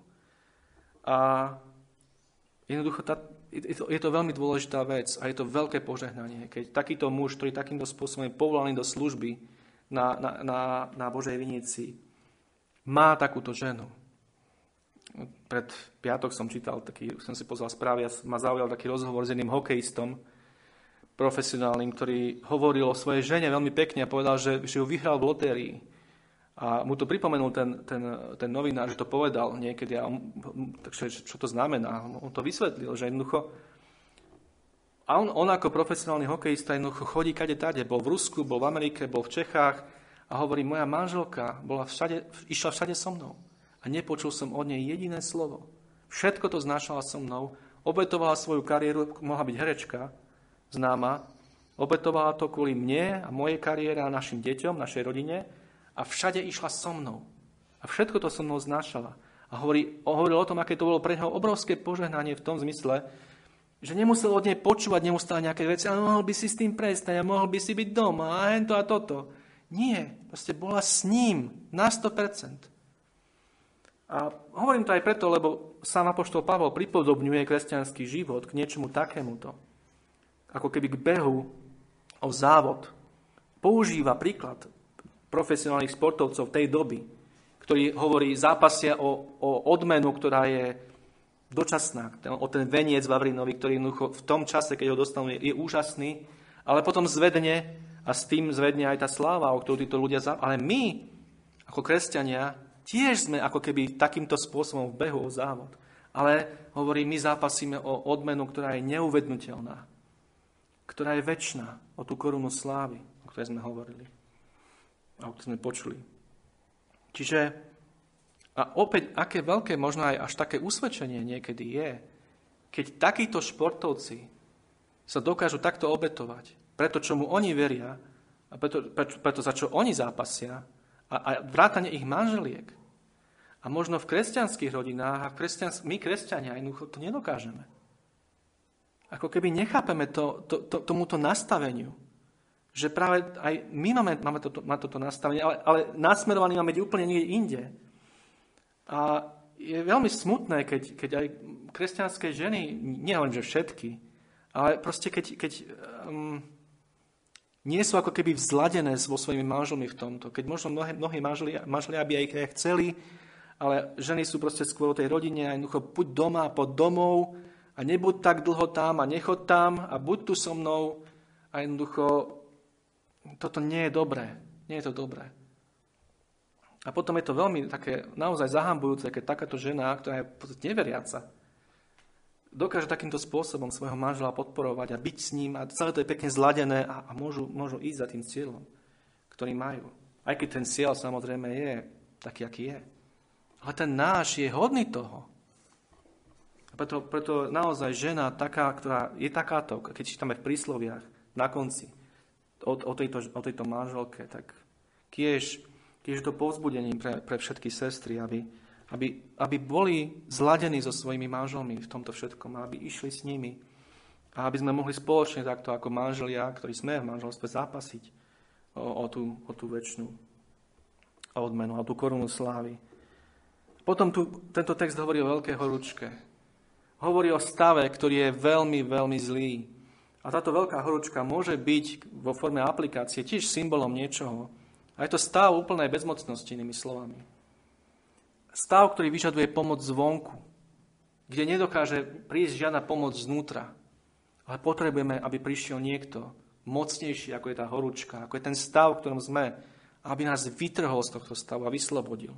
A jednoducho je to veľmi dôležitá vec a je to veľké požehnanie, keď takýto muž, ktorý takýmto spôsobom je povolaný do služby na Božej vinici, má takúto ženu. Pred piatok som si pozval správy a ma zaujal taký rozhovor s jedným hokejistom profesionálnym, ktorý hovoril o svojej žene veľmi pekne a povedal, že ju vyhral v lotérii. A mu to pripomenul ten novinár, že to povedal niekedy. Takže čo to znamená? On to vysvetlil, že jednoducho... A on ako profesionálny hokejista jednoducho chodí kade-tade. Bol v Rusku, bol v Amerike, bol v Čechách. A hovorí, moja manželka išla všade so mnou. A nepočul som od nej jediné slovo. Všetko to znášala so mnou. Obetovala svoju kariéru, mohla byť herečka známa. Obetovala to kvôli mne a mojej kariére a našim deťom, našej rodine. A všade išla so mnou. A všetko to so mnou znášala. A hovoril o tom, aké to bolo pre neho obrovské požehnanie v tom zmysle, že nemusel od nej počúvať neustále nejaké veci, ale mohol by si s tým prestať a mohol by si byť doma a hento a toto. Nie, proste bola s ním na 100%. A hovorím to aj preto, lebo sám apoštol Pavol pripodobňuje kresťanský život k niečomu takémuto. Ako keby k behu o závod. Používa príklad profesionálnych sportovcov tej doby, ktorí hovorí, zápasia o odmenu, ktorá je dočasná. O ten veniec Vavrinovi, ktorý v tom čase, keď ho dostanú, je úžasný, ale potom zvedne a s tým zvedne aj tá sláva, o ktorú títo ľudia zápasia. Ale my, ako kresťania, tiež sme ako keby takýmto spôsobom v behu o závod. Ale hovorí, my zápasíme o odmenu, ktorá je neuvednutelná, ktorá je večná, o tú korunu slávy, o ktorej sme hovorili a o ktorej sme počuli. Čiže, a opäť, aké veľké, možno aj až také usvedčenie niekedy je, keď takíto športovci sa dokážu takto obetovať, preto čomu oni veria a preto za čo oni zápasia, a vrátane ich manželiek. A možno v kresťanských rodinách, a my kresťania jednoducho to nedokážeme. Ako keby nechápeme tomuto nastaveniu. Že práve aj my máme toto nastavenie, ale nasmerovaní máme úplne niekde inde. A je veľmi smutné, keď aj kresťanské ženy, nielen že všetky, ale proste keď nie sú ako keby vzladené vo svojimi manželmi v tomto. Keď možno mnohí manželia by aj chceli, ale ženy sú proste skôr o tej rodine a jednoducho buď doma, pod domov a nebuď tak dlho tam a nechod tam a buď tu so mnou a jednoducho toto nie je dobré. Nie je to dobré. A potom je to veľmi také naozaj zahambujúce, keď takáto žena, ktorá je neveriaca, dokáže takýmto spôsobom svojho manžela podporovať a byť s ním a celé to je pekne zladené a môžu ísť za tým cieľom, ktorý majú. Aj keď ten cieľ samozrejme je taký, aký je. Ale ten náš je hodný toho. A preto naozaj žena, taká, ktorá je takáto, keď čítame v prísloviach na konci o tejto manželke, tak tiež je to povzbudením pre všetky sestry, aby boli zladení so svojimi manželmi v tomto všetkom, aby išli s nimi a aby sme mohli spoločne takto ako manželia, ktorí sme v manželstve, zápasiť o tú večnú odmenu, o tú korunu slávy. Potom tento text hovorí o veľkej horúčke. Hovorí o stave, ktorý je veľmi, veľmi zlý. A táto veľká horúčka môže byť vo forme aplikácie tiež symbolom niečoho. A je to stav úplnej bezmocnosti, inými slovami. Stav, ktorý vyžaduje pomoc zvonku, kde nedokáže prísť žiadna pomoc znútra. Ale potrebujeme, aby prišiel niekto mocnejší, ako je tá horúčka, ako je ten stav, v ktorom sme, aby nás vytrhol z tohto stavu a vyslobodil.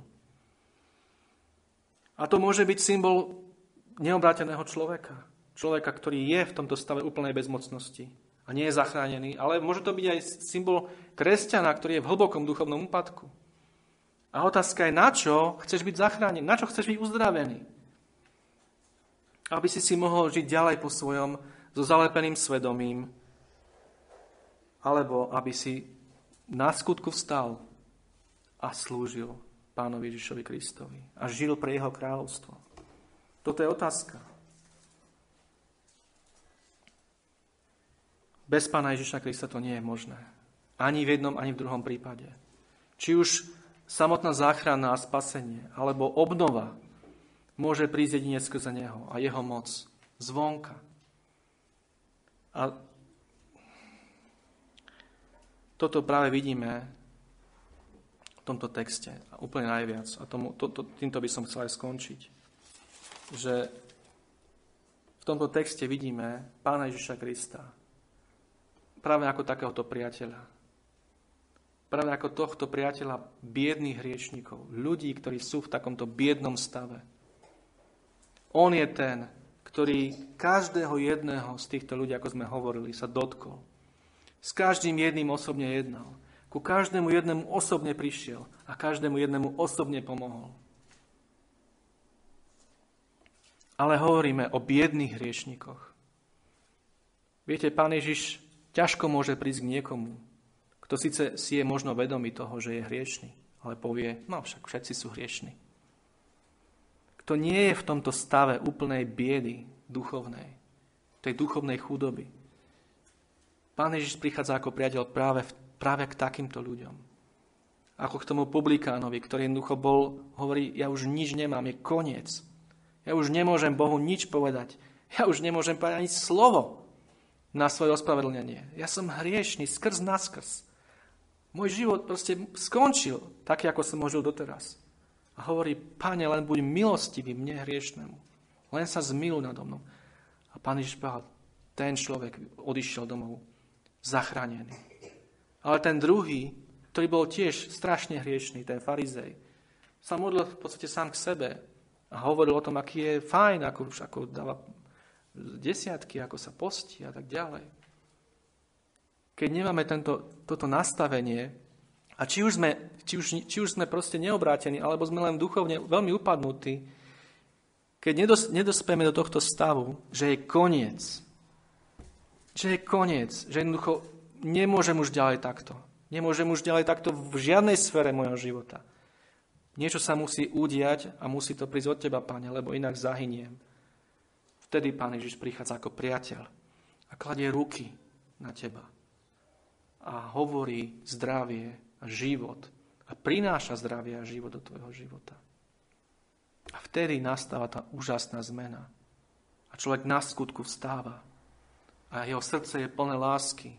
A to môže byť symbol neobráteného človeka. Človeka, ktorý je v tomto stave úplnej bezmocnosti a nie je zachránený. Ale môže to byť aj symbol kresťana, ktorý je v hlbokom duchovnom úpadku. A otázka je, na čo chceš byť zachránený? Na čo chceš byť uzdravený? Aby si mohol žiť ďalej po svojom, so zalepeným svedomím. Alebo aby si na skutku vstal a slúžil Pánovi Ježišovi Kristovi. A žil pre jeho kráľovstvo. Toto je otázka. Bez Pána Ježiša Krista to nie je možné. Ani v jednom, ani v druhom prípade. Či už samotná záchrana a spasenie, alebo obnova môže prísť jedine skrze neho a jeho moc zvonka. A toto práve vidíme v tomto texte úplne najviac. A týmto by som chcel aj skončiť. Že v tomto texte vidíme Pána Ježiša Krista práve ako takéhoto priateľa. Práve ako tohto priateľa biedných hriešnikov, ľudí, ktorí sú v takomto biednom stave. On je ten, ktorý každého jedného z týchto ľudí, ako sme hovorili, sa dotkol. S každým jedným osobne jednal. Ku každému jednému osobne prišiel a každému jednému osobne pomohol. Ale hovoríme o biedných hriešníkoch. Viete, Pán Ježiš ťažko môže prísť k niekomu, kto síce si je možno vedomý toho, že je hriešný, ale povie, no však všetci sú hriešní. Kto nie je v tomto stave úplnej biedy duchovnej, tej duchovnej chudoby. Pán Ježiš prichádza ako priateľ práve k takýmto ľuďom. ako k tomu publikánovi, ktorý jednoducho bol, hovorí, ja už nič nemám, je koniec. Ja už nemôžem Bohu nič povedať. Ja už nemôžem povedať ani slovo na svoje ospravedlnenie. Ja som hriešný skrz naskrz. Môj život proste skončil taký, ako som žil doteraz. A hovorí, Pane, len buď milostivý mne hriešnemu. Len sa zmiluj nado mnou. A Pán Ježiš povedal, ten človek odišiel domov zachránený. Ale ten druhý, ktorý bol tiež strašne hriešný, ten farizej, sa modlil v podstate sám k sebe a hovoril o tom, aký je fajn, ako dáva desiatky, ako sa postí a tak ďalej. Keď nemáme toto nastavenie a či už sme proste neobrátení, alebo sme len duchovne veľmi upadnutí, keď nedospieme do tohto stavu, že je koniec, že jednoducho nemôžem už ďalej takto v žiadnej sfére mojho života. Niečo sa musí udiať a musí to prísť od teba, Pane, lebo inak zahyniem. Vtedy Pán Ježiš prichádza ako priateľ a kladie ruky na teba a hovorí zdravie a život a prináša zdravie a život do tvojho života. A vtedy nastáva tá úžasná zmena a človek na skutku vstáva a jeho srdce je plné lásky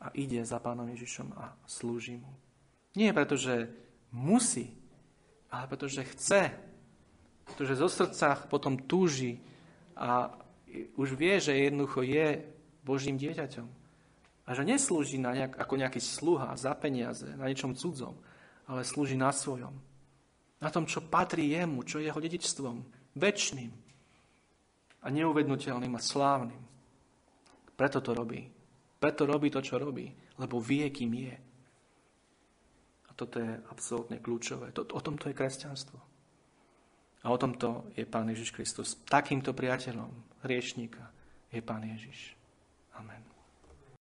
a ide za Pánom Ježišom a slúži mu. Nie preto, že musí, ale preto, že chce. Pretože zo srdca potom túži a už vie, že jednoducho je Božím dieťaťom. A že neslúži ako nejaký sluha za peniaze, na niečom cudzom, ale slúži na svojom. Na tom, čo patrí jemu, čo je jeho dedičstvom, večným a neuvednutelným a slávnym. Preto to robí. Preto robí to, čo robí, lebo vie, kým je. A toto je absolútne kľúčové. O tomto je kresťanstvo. A o tomto je Pán Ježiš Kristus. Takýmto priateľom hriešníka je Pán Ježiš. Amen.